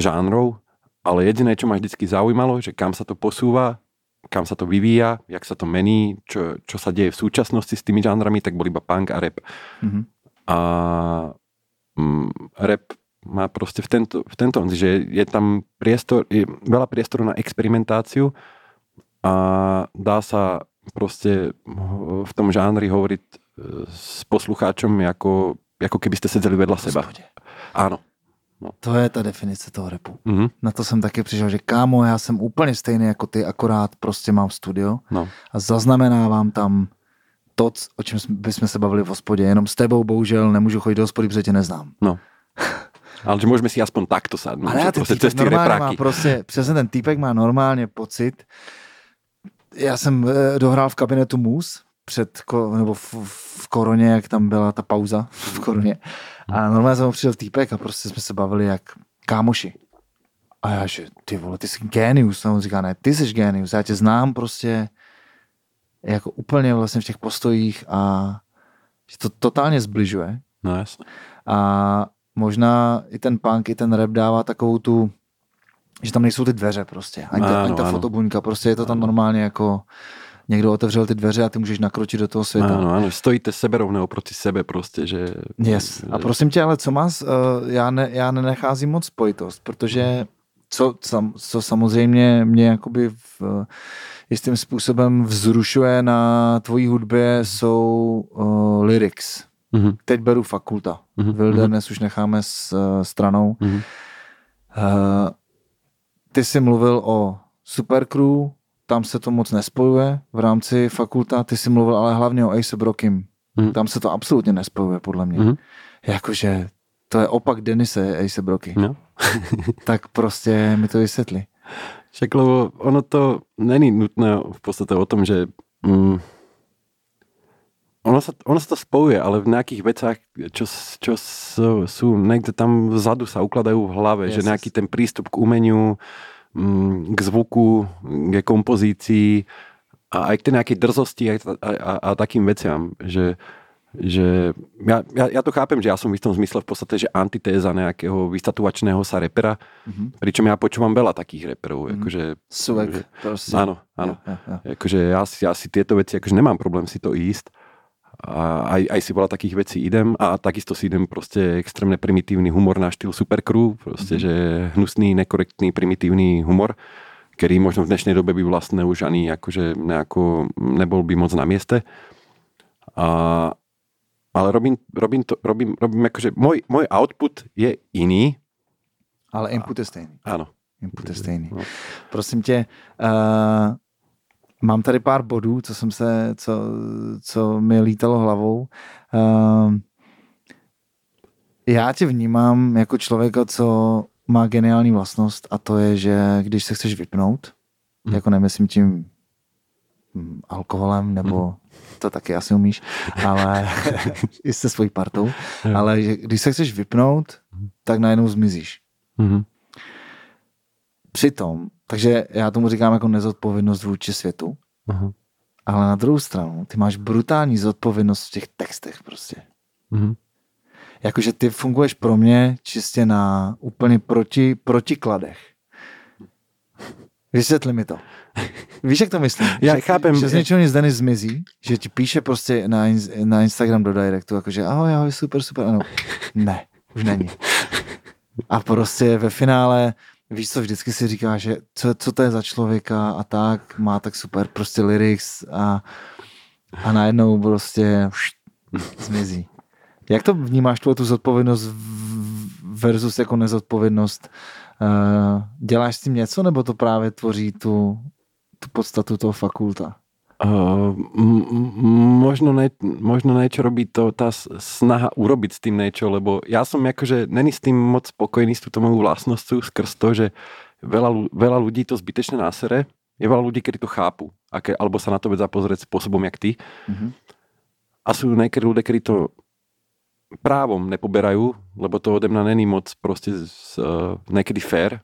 žánrov, ale jediné, čo ma vždycky zaujímalo, že kam sa to posúva, kam sa to vyvíja, jak sa to mení, čo sa deje v súčasnosti s tými žánrami, tak bol iba punk a rap. A rap má prostě v tento že je tam priestor, je veľa priestoru na experimentáciu a dá sa prostě v tom žánri hovoriť s poslucháčom jako keby ste sedeli vedľa seba. Áno. No. To je ta definice toho rapu. Na to jsem taky přišel, že kámo, já jsem úplně stejný jako ty, akorát prostě mám studio a zaznamenávám tam to, o čem bychom se bavili v hospodě, jenom s tebou bohužel nemůžu chodit do hospody, protože tě neznám. No. Ale že môžeme si aspoň takto sadnúť. Ale ja ten týpek normálne má proste, přesně ten týpek má normálne pocit. Já jsem dohrál v kabinetu Mus v koroně, jak tam byla ta pauza v koroně. A normálně jsem přišel týpek a prostě jsme se bavili jak kámoši. A já že, ty vole, ty jsi genius. A on říká, ne, ty jsi genius. Já tě znám prostě jako úplně vlastně v těch postojích a že to totálně zbližuje. No jasně. A možná i ten punk, i ten rap dává takovou tu, že tam nejsou ty dveře prostě, ani ta fotobuňka, prostě je to tam normálně jako někdo otevřel ty dveře a ty můžeš nakročit do toho světa. Ano, stojíte sebe rovnou proti sebe prostě, že... Yes. A prosím tě, ale co máš, já nenacházím moc spojitost, protože co samozřejmě mě jakoby v jistým způsobem vzrušuje na tvojí hudbě jsou lyrics. Mm-hmm. Teď beru Fakulta. Wilderness už necháme stranou. Ty jsi mluvil o Superkru, tam se to moc nespojuje v rámci Fakulta, ty jsi mluvil ale hlavně o A$AP Rockym. Tam se to absolutně nespojuje, podle mě. Jakože to je opak Denise A$AP Rocky. No. Tak prostě mi to vysvětli. Však, lebo ono to není nutné v podstatě o tom, že... Ono sa to spojuje, ale v nejakých vecách, čo sú niekde tam vzadu, sa ukladajú v hlave, že nejaký ten prístup k umeniu, k zvuku, k kompozícii a aj k tej nejakej drzosti a takým veciam, že ja to chápem, že ja som v tom zmysle v podstate, že antitéza nejakého vystatovačného sa repera, pričom ja počúvam veľa takých reperov. Akože, Svek, prosím. Áno. Ja. Akože ja si tieto veci, akože nemám problém si to ísť. A aj si bola takých vecí idem a takisto si idem proste extrémne primitívny humor na štýl Superkru, proste, že hnusný, nekorektný, primitívny humor, ktorý možno v dnešnej dobe by vlastne už ani akože nejako nebol by moc na mieste. Ale robím akože môj output je iný. Ale input je stejný. Áno. Prosím tě, Mám tady pár bodů, co mi lítalo hlavou. Já tě vnímám jako člověka, co má geniální vlastnost, a to je, že když se chceš vypnout, jako nemyslím tím alkoholem, nebo to taky asi umíš, ale i se svojí partou, ale když se chceš vypnout, tak najednou zmizíš. Přitom, takže já tomu říkám jako nezodpovědnost vůči světu, ale na druhou stranu, ty máš brutální zodpovědnost v těch textech prostě. Jakože ty funguješ pro mě čistě na úplně protikladech. Vysvětli mi to. Víš, jak to myslím? Já chápem. Že z něčeho nic Denis zmizí, že ti píše prostě na Instagram do directu, jakože ahoj, super, ano. Ne, už není. A prostě ve finále, víš co, vždycky si říká, že co to je za člověka a tak, má tak super prostě lyrics a najednou prostě zmizí. Jak to vnímáš tu zodpovědnost versus jako nezodpovědnost? Děláš s tím něco, nebo to právě tvoří tu podstatu toho Fakulta? Možno niečo robí tá snaha urobiť s tým niečo, lebo ja som akože není s tým moc spokojný s túto moju vlastnosťou skrz to, že veľa ľudí to zbytečne násere. Je veľa ľudí, ktorí to chápu, alebo sa na to vedia pozrieť spôsobom, jak ty. A sú niekedy ľudia, ktorí to právom nepoberajú, lebo to ode mňa není moc proste niekedy fair.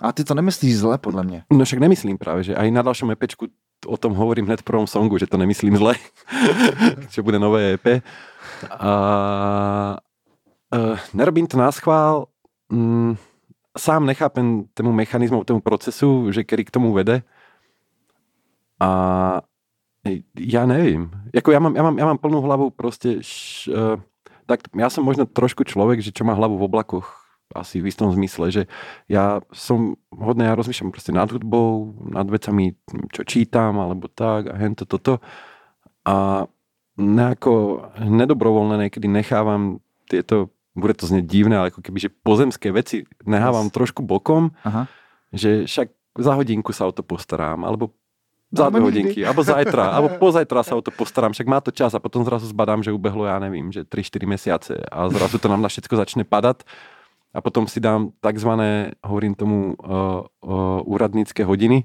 A ty to nemyslíš zle, podľa mňa. No však nemyslím práve, že aj na ďalšom EPčku o tom hovorím hned v prvom songu, že to nemyslím zle, že bude nové EP. Nerobím to náschvál, sám nechápem tomu mechanizmu, tomu procesu, že který k tomu vede. A já nevím. Jako já mám plnou hlavu prostě, tak já jsem možná trošku člověk, že čo má hlavu v oblakoch, asi v istom zmysle, že ja rozmýšľam proste nad hudbou, nad vecami, čo čítam, alebo tak, a hento, toto. A nejako nedobrovoľne niekedy nechávam tieto, bude to znieť divné, ale ako keby, že pozemské veci nechávam trošku bokom, že však za hodinku sa o to postarám, alebo za 2 hodinky, alebo zajtra, alebo pozajtra sa o to postarám, však má to čas a potom zrazu zbadám, že ubehlo, ja nevím, že 3-4 mesiace a zrazu to nám na všetko začne padať. A potom si dám takzvané, hovorím tomu, úradnícke hodiny,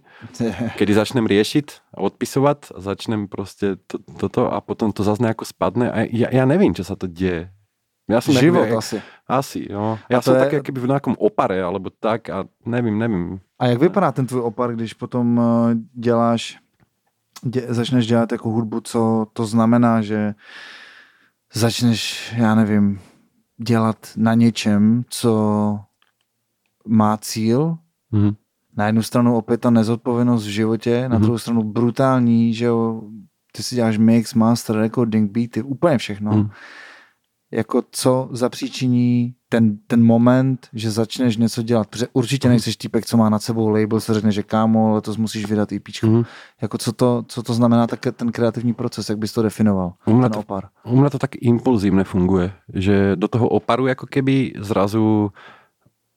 kedy začnem riešiť a odpisovať a začnem proste toto a potom to zase nejako spadne a ja neviem, čo sa to deje. Ja som život neviem, asi jo. Ja som tak keby v nejakom opare alebo tak a nevím. A jak vypadá ten tvoj opar, když potom začneš dělat jako hudbu, co to znamená, že začneš, já nevím, dělat na něčem, co má cíl. Na jednu stranu opět ta nezodpovědnost v životě, na druhou stranu brutální, že jo, ty si děláš mix, master, recording, beaty, úplně všechno. Jako co zapříčiní ten moment, že začneš něco dělat, protože určitě nejseš týpek, co má nad sebou label, se řekne, že kámo, letos musíš vydat IPčko. Jako co to znamená tak ten kreativní proces, jak bys to definoval? U mňa to tak impulzívne funguje, že do toho oparu jako keby zrazu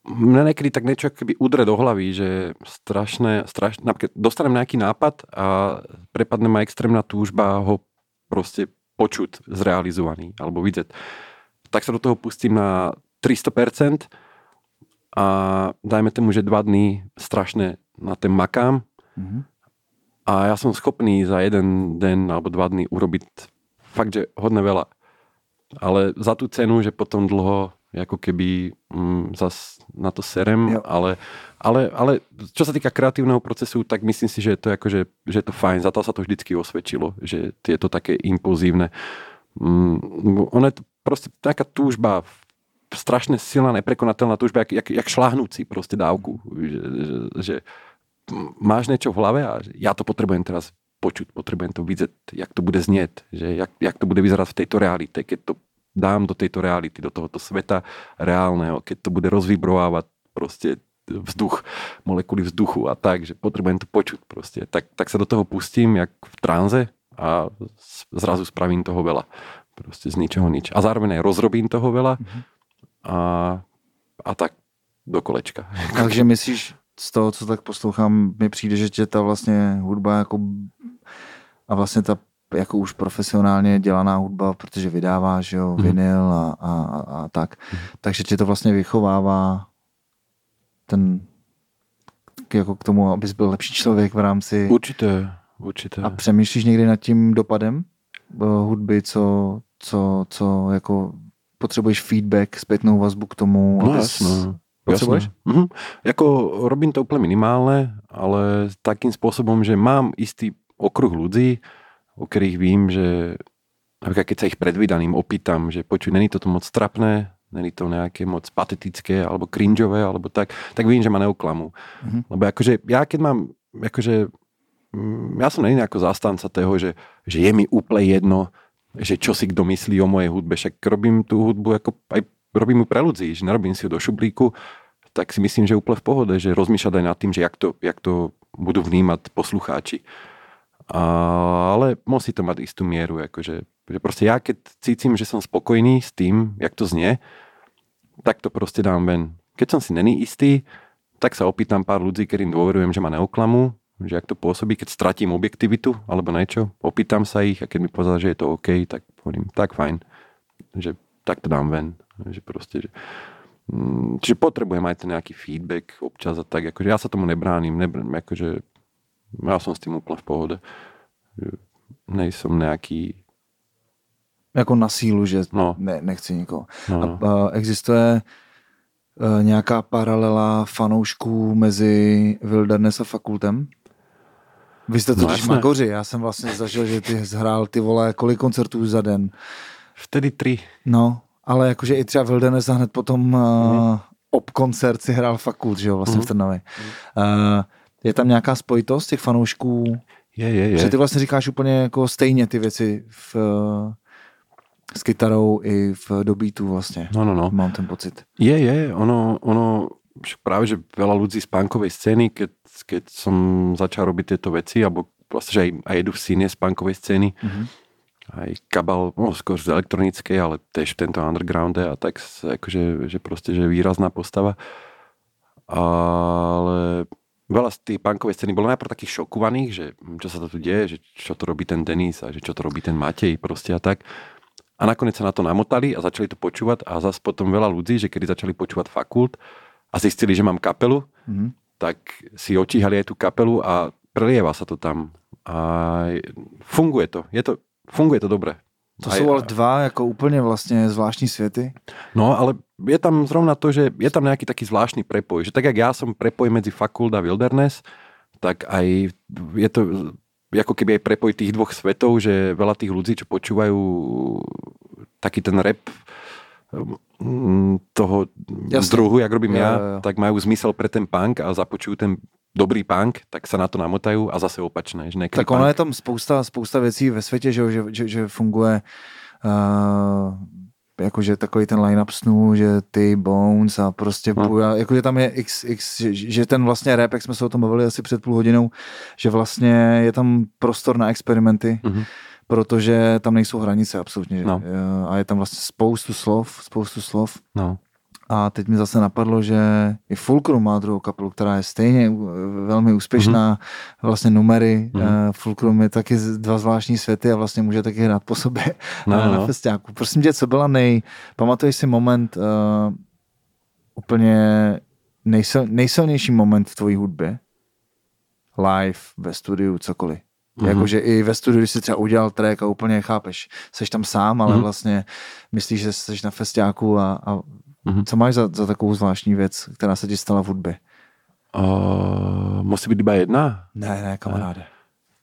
mne někdy tak niečo keby udre do hlavy, že strašné, napríklad dostanem nejaký nápad a prepadne ma extrémna túžba ho prostě počuť zrealizovaný, alebo vidieť. Tak sa do toho pustím na 300% a dajme tomu, že 2 dny strašne na tém makám a ja som schopný za 1 den alebo 2 dny urobiť fakt, že hodne veľa. Ale za tú cenu, že potom dlho ako keby zas na to serem, ale čo sa týka kreatívneho procesu, tak myslím si, že je to, akože, že je to fajn. Za to sa to vždycky osvedčilo, že je to také impulzívne. Ono je to proste taká túžba, strašne silná, neprekonateľná túžba, jak šláhnúci proste dávku. Že máš niečo v hlave a ja to potrebujem teraz počuť, potrebujem to vidieť, jak to bude znieť, že jak to bude vyzerať v tejto realite, keď to dám do tejto reality, do tohoto sveta reálneho, keď to bude rozvibrovávať proste vzduch, molekuly vzduchu a tak, že potrebujem to počuť proste. Tak sa do toho pustím, jak v tranze a zrazu spravím toho veľa. Proste z ničoho nič. A zároveň aj rozrobím toho veľa a tak do kolečka. Takže myslíš, z toho, co tak poslouchám, mi přijde, že tě ta vlastně hudba jako a vlastně ta jako už profesionálně dělaná hudba, protože vydáváš, jo, vinyl a tak. Takže tě to vlastně vychovává ten jako k tomu, abys byl lepší člověk v rámci... Určitě. A přemýšlíš někdy nad tím dopadem hudby, co jako potřebuješ feedback, zpětnou vazbu k tomu? No jasno. Potřebuješ? Mhm. Jako robím to úplně minimálne, ale takým spôsobom, že mám istý okruh ľudí, o ktorých vím, že keď sa ich predvídaným opýtam, že počuj, není to moc trapné, není to nejaké moc patetické alebo cringeové, alebo tak vím, že ma neoklamú. Mhm. Lebo akože ja keď mám, akože ja som není nejako zastanca toho, že je mi úplne jedno, že čo si kdo myslí o mojej hudbe, však robím tú hudbu ako aj robím ju pre ľudí, že nerobím si ju do šublíku, tak si myslím, že je úplne v pohode, že rozmýšľať aj nad tým, že jak to budú vnímať poslucháči. Ale musí to mať istú mieru, akože, že proste ja keď cítim, že som spokojný s tým, jak to znie, tak to proste dám ven. Keď som si není istý, tak sa opýtam pár ľudí, ktorým dôverujem, že ma neoklamú, že jak to pôsobí, keď stratím objektivitu alebo niečo, opýtam sa ich a keď mi povedal, že je to OK, tak poviem, tak fajn, že tak to dám ven. Že proste, že... Čiže potrebujem aj ten nejaký feedback občas a tak, akože ja sa tomu nebránim, akože ja som s tým úplne v pohode. Nejsom nejaký... Jako na sílu, že no. Ne, nechci nikoho. No. A existuje nějaká paralela fanoušků mezi Wilderness a Fakultem? Vy jste totiž makoři, já jsem vlastně zažil, že ty zhrál ty vole, kolik koncertů za den? Vtedy 3. No, ale jakože i třeba Wilderness a hned potom ob koncert si hrál Fakult, že jo, vlastně v Trnavě. Je tam nějaká spojitost těch fanoušků? Je. Že ty vlastně říkáš úplně jako stejně ty věci s kytarou i v dobítu vlastně. No. Mám ten pocit. Je. Ono právě, že veľa ľudí z punkovej scény, keď som začal robiť tieto veci, alebo vlastne, že aj jedu v síne z punkovej scény, aj kabal, skôr z elektronickej, ale tiež v tento undergrounde a tak, akože, že proste, že výrazná postava. Ale veľa z tých punkovej scény bolo najprv takých šokovaných, že čo sa to tu deje, že čo to robí ten Denis a že čo to robí ten Matej proste a tak. A nakoniec sa na to namotali a začali to počúvať a zase potom veľa ľudí, že kedy začali počúvať Fakult a zistili, že mám kapelu, tak si očíhali aj tú kapelu a prelieva sa to tam. A funguje to. Funguje to dobre. To sú ale dva ako úplne vlastne zvláštní svety. No, ale je tam zrovna to, že je tam nejaký taký zvláštny prepoj. Že tak, jak ja som prepoj medzi Fakult a Wilderness, tak aj je to... ako keby aj prepoj tých dvoch svetov, že veľa tých ľudí, čo počúvajú taký ten rap toho druhu, jak robím ja, tak majú zmysel pre ten punk a započujú ten dobrý punk, tak sa na to namotajú a zase opačné. Že tak ono punk. Je tam spousta vecí ve svete, že funguje jakože takový ten line-up snů, že ty Bones a prostě jakože tam je x že ten vlastně rap, jak jsme se o tom bavili asi před půl hodinou, že vlastně je tam prostor na experimenty, protože tam nejsou hranice absolutně. No. A je tam vlastně spoustu slov. No. A teď mi zase napadlo, že i Fulcrum má druhou kapelu, která je stejně velmi úspěšná, vlastně Numery. Fulcrum je taky dva zvláštní světy a vlastně může taky hrát po sobě na festiáku. Prosím tě, co byla pamatuješ si moment, úplně nejsilnější moment v tvojí hudbě? Live, ve studiu, cokoliv. Jakože i ve studiu, když jsi třeba udělal track a úplně chápeš, seš tam sám, ale vlastně myslíš, že seš na festiáku a co máš za takovou zvláštní věc, která se ti stala v hudbě? Musí být iba jedna? Ne, kamaráde.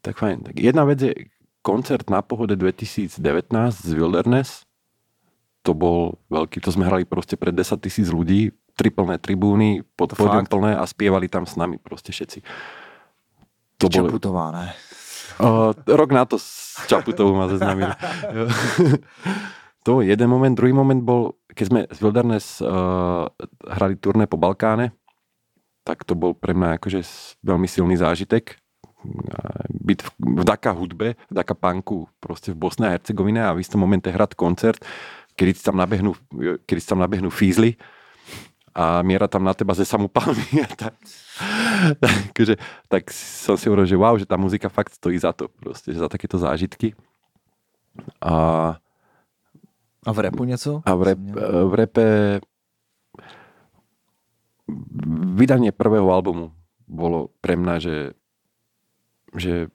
Tak fajn. Tak jedna věc je koncert na Pohode 2019 z Wilderness. To byl velký, to jsme hrali prostě před 10 000 ľudí, 3 plné tribúny, pod pódium plné a zpívali tam s nami prostě všetci. To bolo... Čaputová, ne? Rok na to s Čaputovou ma zeznámili. To jeden moment, druhý moment bol, keď sme z Wilderness hrali turné po Balkáne, tak to bol pre mňa akože veľmi silný zážitek. Byť vďaka hudbe, vďaka punku proste v Bosne a Hercegovine a v istom momente hrať koncert, kedy si tam nabehnú fízly a Míra tam na teba ze samopalmy a tak. Takže tak som si urožil, že wow, že tá muzika fakt stojí za to, prostě, že za takéto zážitky. A v rapu něco? A v rape vydanie prvého albumu bolo pre mňa, že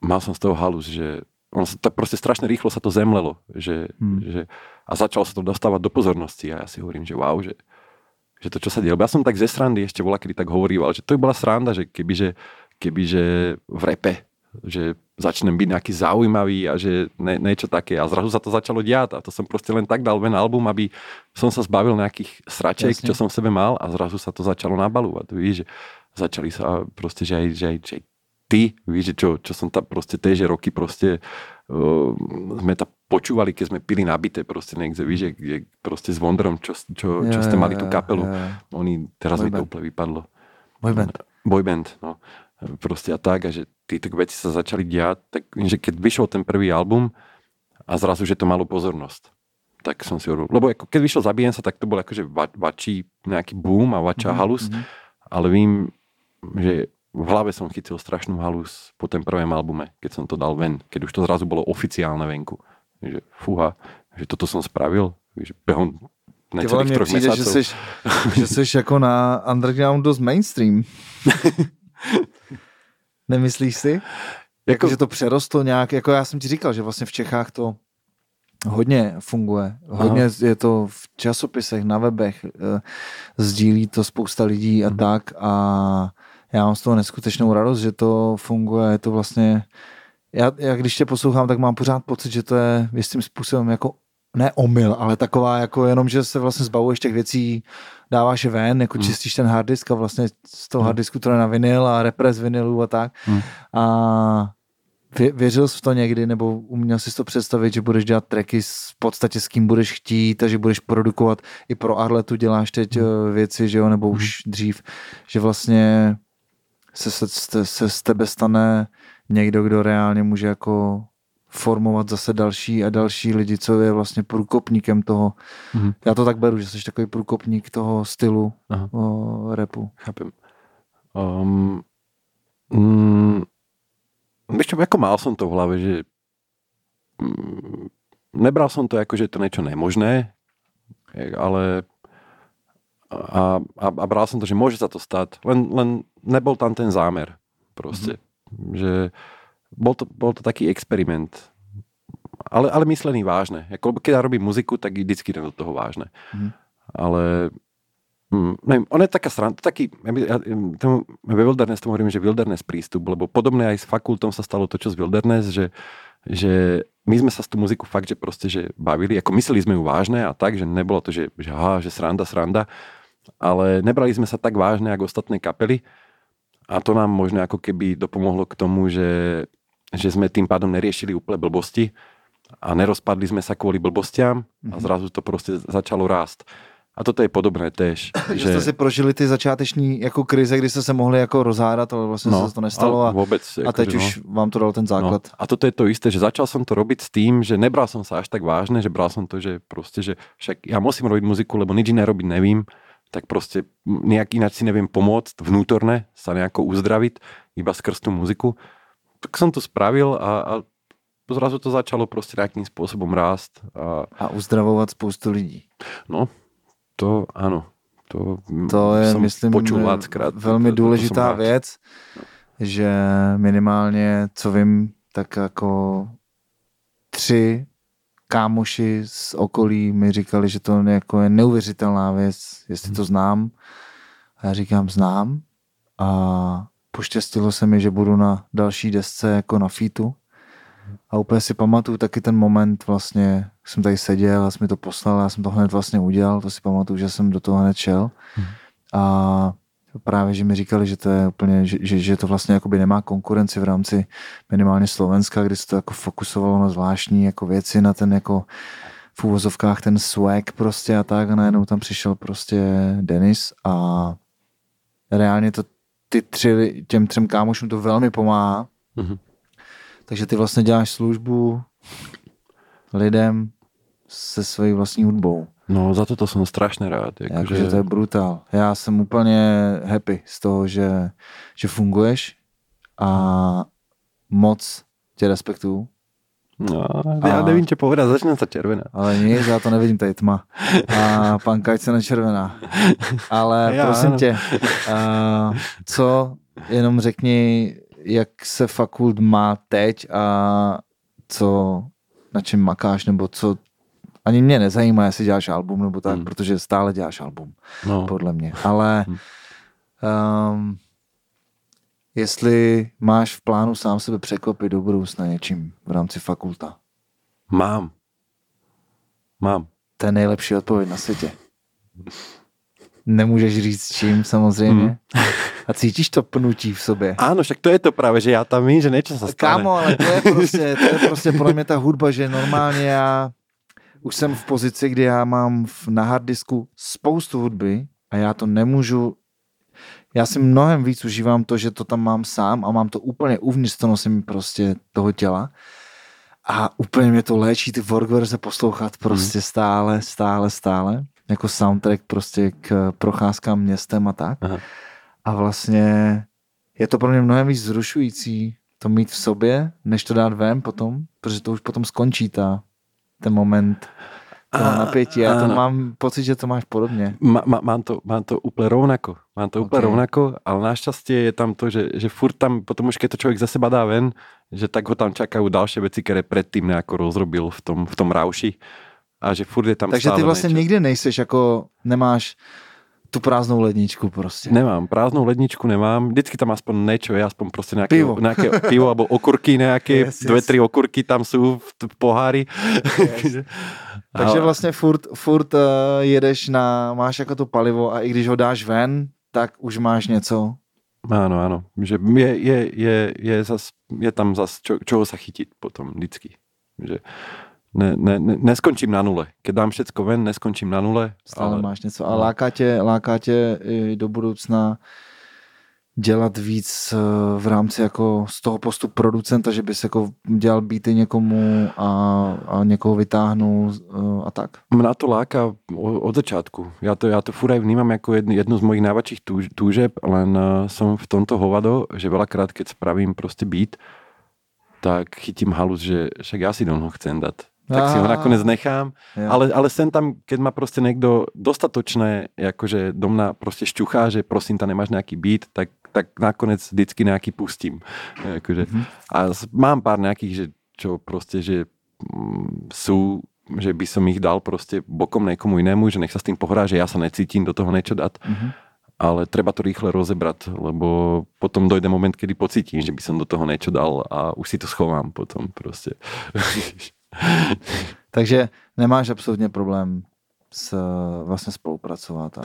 mal som z toho halus, že proste strašne rýchlo sa to zemlelo, že a začalo sa to dostávať do pozornosti a ja si hovorím, že wow, že to čo sa dialo. Ja som tak ze srandy ešte bola, kedy tak hovoríval, že to by bola sranda, že kebyže v repe, že začnem byť nejaký zaujímavý a že niečo také a zrazu sa to začalo diať a to som proste len tak dal ven album, aby som sa zbavil nejakých sraček, jasne, čo som v sebe mal a zrazu sa to začalo nabaľovať, víš, že začali sa proste, že aj ty, víš, čo som tam proste téže roky proste sme tam počúvali, keď sme pili nabité proste niekde, víš, že proste s Wonderom, čo ste mali tú kapelu. Oni, teraz mi to úplne vypadlo. Boyband, no. Proste a tak, a že tieto veci sa začali diať, takže keď vyšiel ten prvý album a zrazu, že to malo pozornosť, tak som si hovoril, lebo ako keď vyšiel Zabijem sa, tak to bol akože vačí nejaký boom a vačá halus, ale vím, že v hlave som chytil strašnú halus po tom prvom albume, keď som to dal ven, keď už to zrazu bolo oficiálne venku. Že fúha, že toto som spravil, že behom necelých 3 mesacov. Že seš ako na underground dost mainstream. Nemyslíš si? Jako, že to přerostlo nějak, jako já jsem ti říkal, že vlastně v Čechách to hodně funguje. Hodně je to v časopisech, na webech, sdílí to spousta lidí a tak a já mám z toho neskutečnou radost, že to funguje, je to vlastně, já když tě poslouchám, tak mám pořád pocit, že to je jistým způsobem jako ne omyl, ale taková jako jenom, že se vlastně zbavuješ těch věcí, dáváš je ven, jako čistíš ten harddisk a vlastně z toho harddisku to je na vinyl a repres vinylů a tak. A věřil jsi v to někdy, nebo uměl jsi to představit, že budeš dělat tracky v podstatě s kým budeš chtít a že budeš produkovat i pro Arletu děláš teď věci, že jo, nebo už dřív, že vlastně se z tebe stane někdo, kdo reálně může jako formovat zase další a další lidi, co je vlastně průkopníkem toho. Já to tak beru, že jsi takový průkopník toho stylu rapu. Chápem. Ještě jako mal jsem to v hlavě, že nebral jsem to jako, že je to něco nemožné, ale a bral jsem to, že může za to stát, len nebol tam ten zámer prostě, že bol to taký experiment, ale myslený vážne. Jako, keď ja robím muziku, tak vždycky idem do toho vážne. Ale neviem, on je taká sranda, taký, ve Wilderness tomu hovorím, že Wilderness prístup, lebo podobné aj s Fakultom sa stalo to, čo z Wilderness, že my sme sa s tú muziku fakt, že proste, že bavili, ako mysleli sme ju vážne a tak, že nebolo to, že sranda, ale nebrali sme sa tak vážne, ako ostatné kapely. A to nám možno ako keby dopomohlo k tomu, že sme tým pádom neriešili úplne blbosti a nerozpadli sme sa kvôli blbostiam a zrazu to proste začalo rásť. A toto je podobné též. Že jste si prožili ty začáteční jako krize, kdy jste se mohli jako rozhádat, ale vlastně se to nestalo a teď už vám to dal ten základ. A toto je to isté, že začal som to robiť s tým, že nebral som sa až tak vážne, že bral som to, že proste, že však ja musím robiť muziku, lebo nič iné robiť nevím. Tak prostě nějak ináč si nevím pomoct vnútorne, sa nejako uzdravit iba skrz tú muziku. Tak som to spravil a zrazu to začalo prostě nejakým spôsobom rást. A uzdravovat spoustu lidí. No, to ano. To je, myslím, velmi důležitá věc, že minimálně, co vím, tak jako 3 kámoši z okolí mi říkali, že to jako je neuvěřitelná věc, jestli to znám. A já říkám, znám. A poštěstilo se mi, že budu na další desce jako na featu. A úplně si pamatuju taky ten moment vlastně, jsem tady seděl a jsem mi to poslal, já jsem to hned vlastně udělal, to si pamatuju, že jsem do toho hned šel. A právě, že mi říkali, že to je úplně, že to vlastně jakoby nemá konkurenci v rámci minimálně Slovenska, kdy se to jako fokusovalo na zvláštní jako věci, na ten jako v úvozovkách ten swag prostě a tak a najednou tam přišel prostě Denis a reálně to těm 3 kámošům to velmi pomáhá. Takže ty vlastně děláš službu lidem se svojí vlastní hudbou. No, za to jsem strašně rád. Jakože to je brutál. Já jsem úplně happy z toho, že funguješ a moc tě respektuju. No, já nevím, tě Pohoda, začne se červená. Ale nic, já to nevidím, tady tma. A pankajce nečervená. Ale já, prosím no. tě, co, jenom řekni, jak se Fakult má teď a co, na čem makáš, nebo co, ani mě nezajímá, jestli děláš album, nebo tak, protože stále děláš album, podle mě. Ale jestli máš v plánu sám sebe překvapit do budoucna něčím v rámci Fakulta. Mám. To je nejlepší odpověď na světě. Nemůžeš říct čím, samozřejmě. A cítíš to pnutí v sobě. Ano, však to je to právě, že já tam vím, že něco se stane. Kámo, ale to je prostě podle mě ta hudba, že normálně já už jsem v pozici, kdy já mám na harddisku spoustu hudby a já to nemůžu. Já si mnohem víc užívám to, že to tam mám sám a mám to úplně uvnitř, to nosím prostě toho těla a úplně mě to léčí, ty workverze poslouchat prostě stále, jako soundtrack prostě k procházkám městem a tak. Aha. A vlastně je to pro mě mnohem víc zrušující to mít v sobě, než to dát ven potom, protože to už potom skončí ten moment toho napětí. Já to mám pocit, že to máš podobně. Mám to úplně rovnako. Ale našťastie je tam to, že furt tam, potom už keď to človek za seba dá ven, že tak ho tam čakajú ďalšie veci, ktoré predtým nejako rozrobil v tom rauši. A že furt je tam. Takže ty vlastně nikdy nejseš jako, nemáš tu prázdnou ledničku prostě. Nemám, prázdnou ledničku nemám, vždycky tam aspoň niečo je, aspoň prostě nějaké pivo alebo okurky nějaké, yes. 2-3 okurky tam sú v pohári. Yes. Takže vlastně furt jedeš máš jako to palivo a i když ho dáš ven, tak už máš něco. Ano, že je tam zas čoho sa chytiť potom vždycky, že Ne, neskončím na nule. Keď dám všecko ven, neskončím na nule. Stále ale máš něco. A láká tě i do budoucna dělat víc v rámci jako z toho postupu producenta, že bys jako dělal beaty někomu a někoho vytáhnul a tak? Mná to láká od začátku. Já to furt aj vnímám jako jednu z mojich najväčších túžeb, len som v tomto hovado, že veľakrát, keď spravím prostě beat, tak chytím halus, že však ja si do toho chcem dať. Tak si ho nakonec nechám, ale sem tam, keď má prostě někdo dostatočné, jakože do mna prostě šťuchá, že prosím, tam nemáš nějaký beat, tak nakonec vždycky nějaký pustím. Jakože. A mám pár nějakých, že čo prostě, že sú, že by som ich dal prostě bokom někomu jinému, že nech sa s tým pohrá, že ja sa necítím do toho niečo dať. Ale treba to rýchle rozebrat, lebo potom dojde moment, kedy pocítím, že by som do toho niečo dal a už si to schovám potom prostě. Takže nemáš absolutně problém vlastně spolupracovat?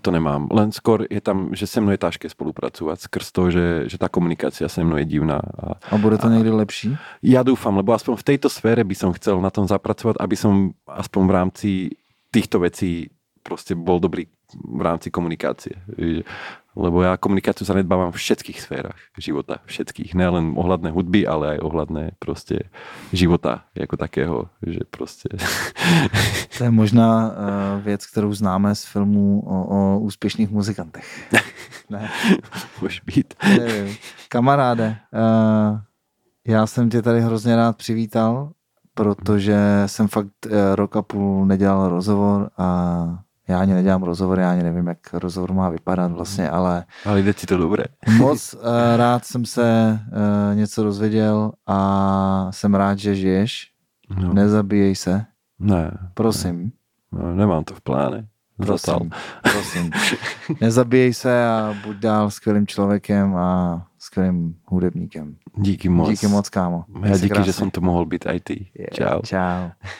To nemám. Len skôr je tam, že se mnou je ťažké spolupracovat skrz to, že tá komunikácia se mnou je divná. A bude to někdy lepší? Ja dúfam, lebo aspoň v tejto sfére by som chcel na tom zapracovať, aby som aspoň v rámci týchto vecí prostě bol dobrý v rámci komunikácie. Lebo ja komunikáciu zanedbávam v všetkých sférach života, všetkých, nielen ohľadné hudby, ale aj ohľadné prostě života jako takého, že prostě. To je možná věc, kterou známe z filmů o úspěšných muzikantech. Ne. Můžeš být. Kamaráde, já jsem tě tady hrozně rád přivítal, protože jsem fakt rok a půl nedělal rozhovor a já ani nedělám rozhovor, já ani nevím, jak rozhovor má vypadat vlastně, ale... Ale jde ti to dobré. Moc rád jsem se něco dozvěděl a jsem rád, že žiješ. No. Nezabíjej se. Ne. Prosím. Ne. No, nemám to v pláne. Prosím. Nezabíjej se a buď dál skvělým člověkem a skvělým hudebníkem. Díky moc. Díky moc, kámo. Já díky, krásný. Že jsem to mohl být i ty. Yeah. Čau.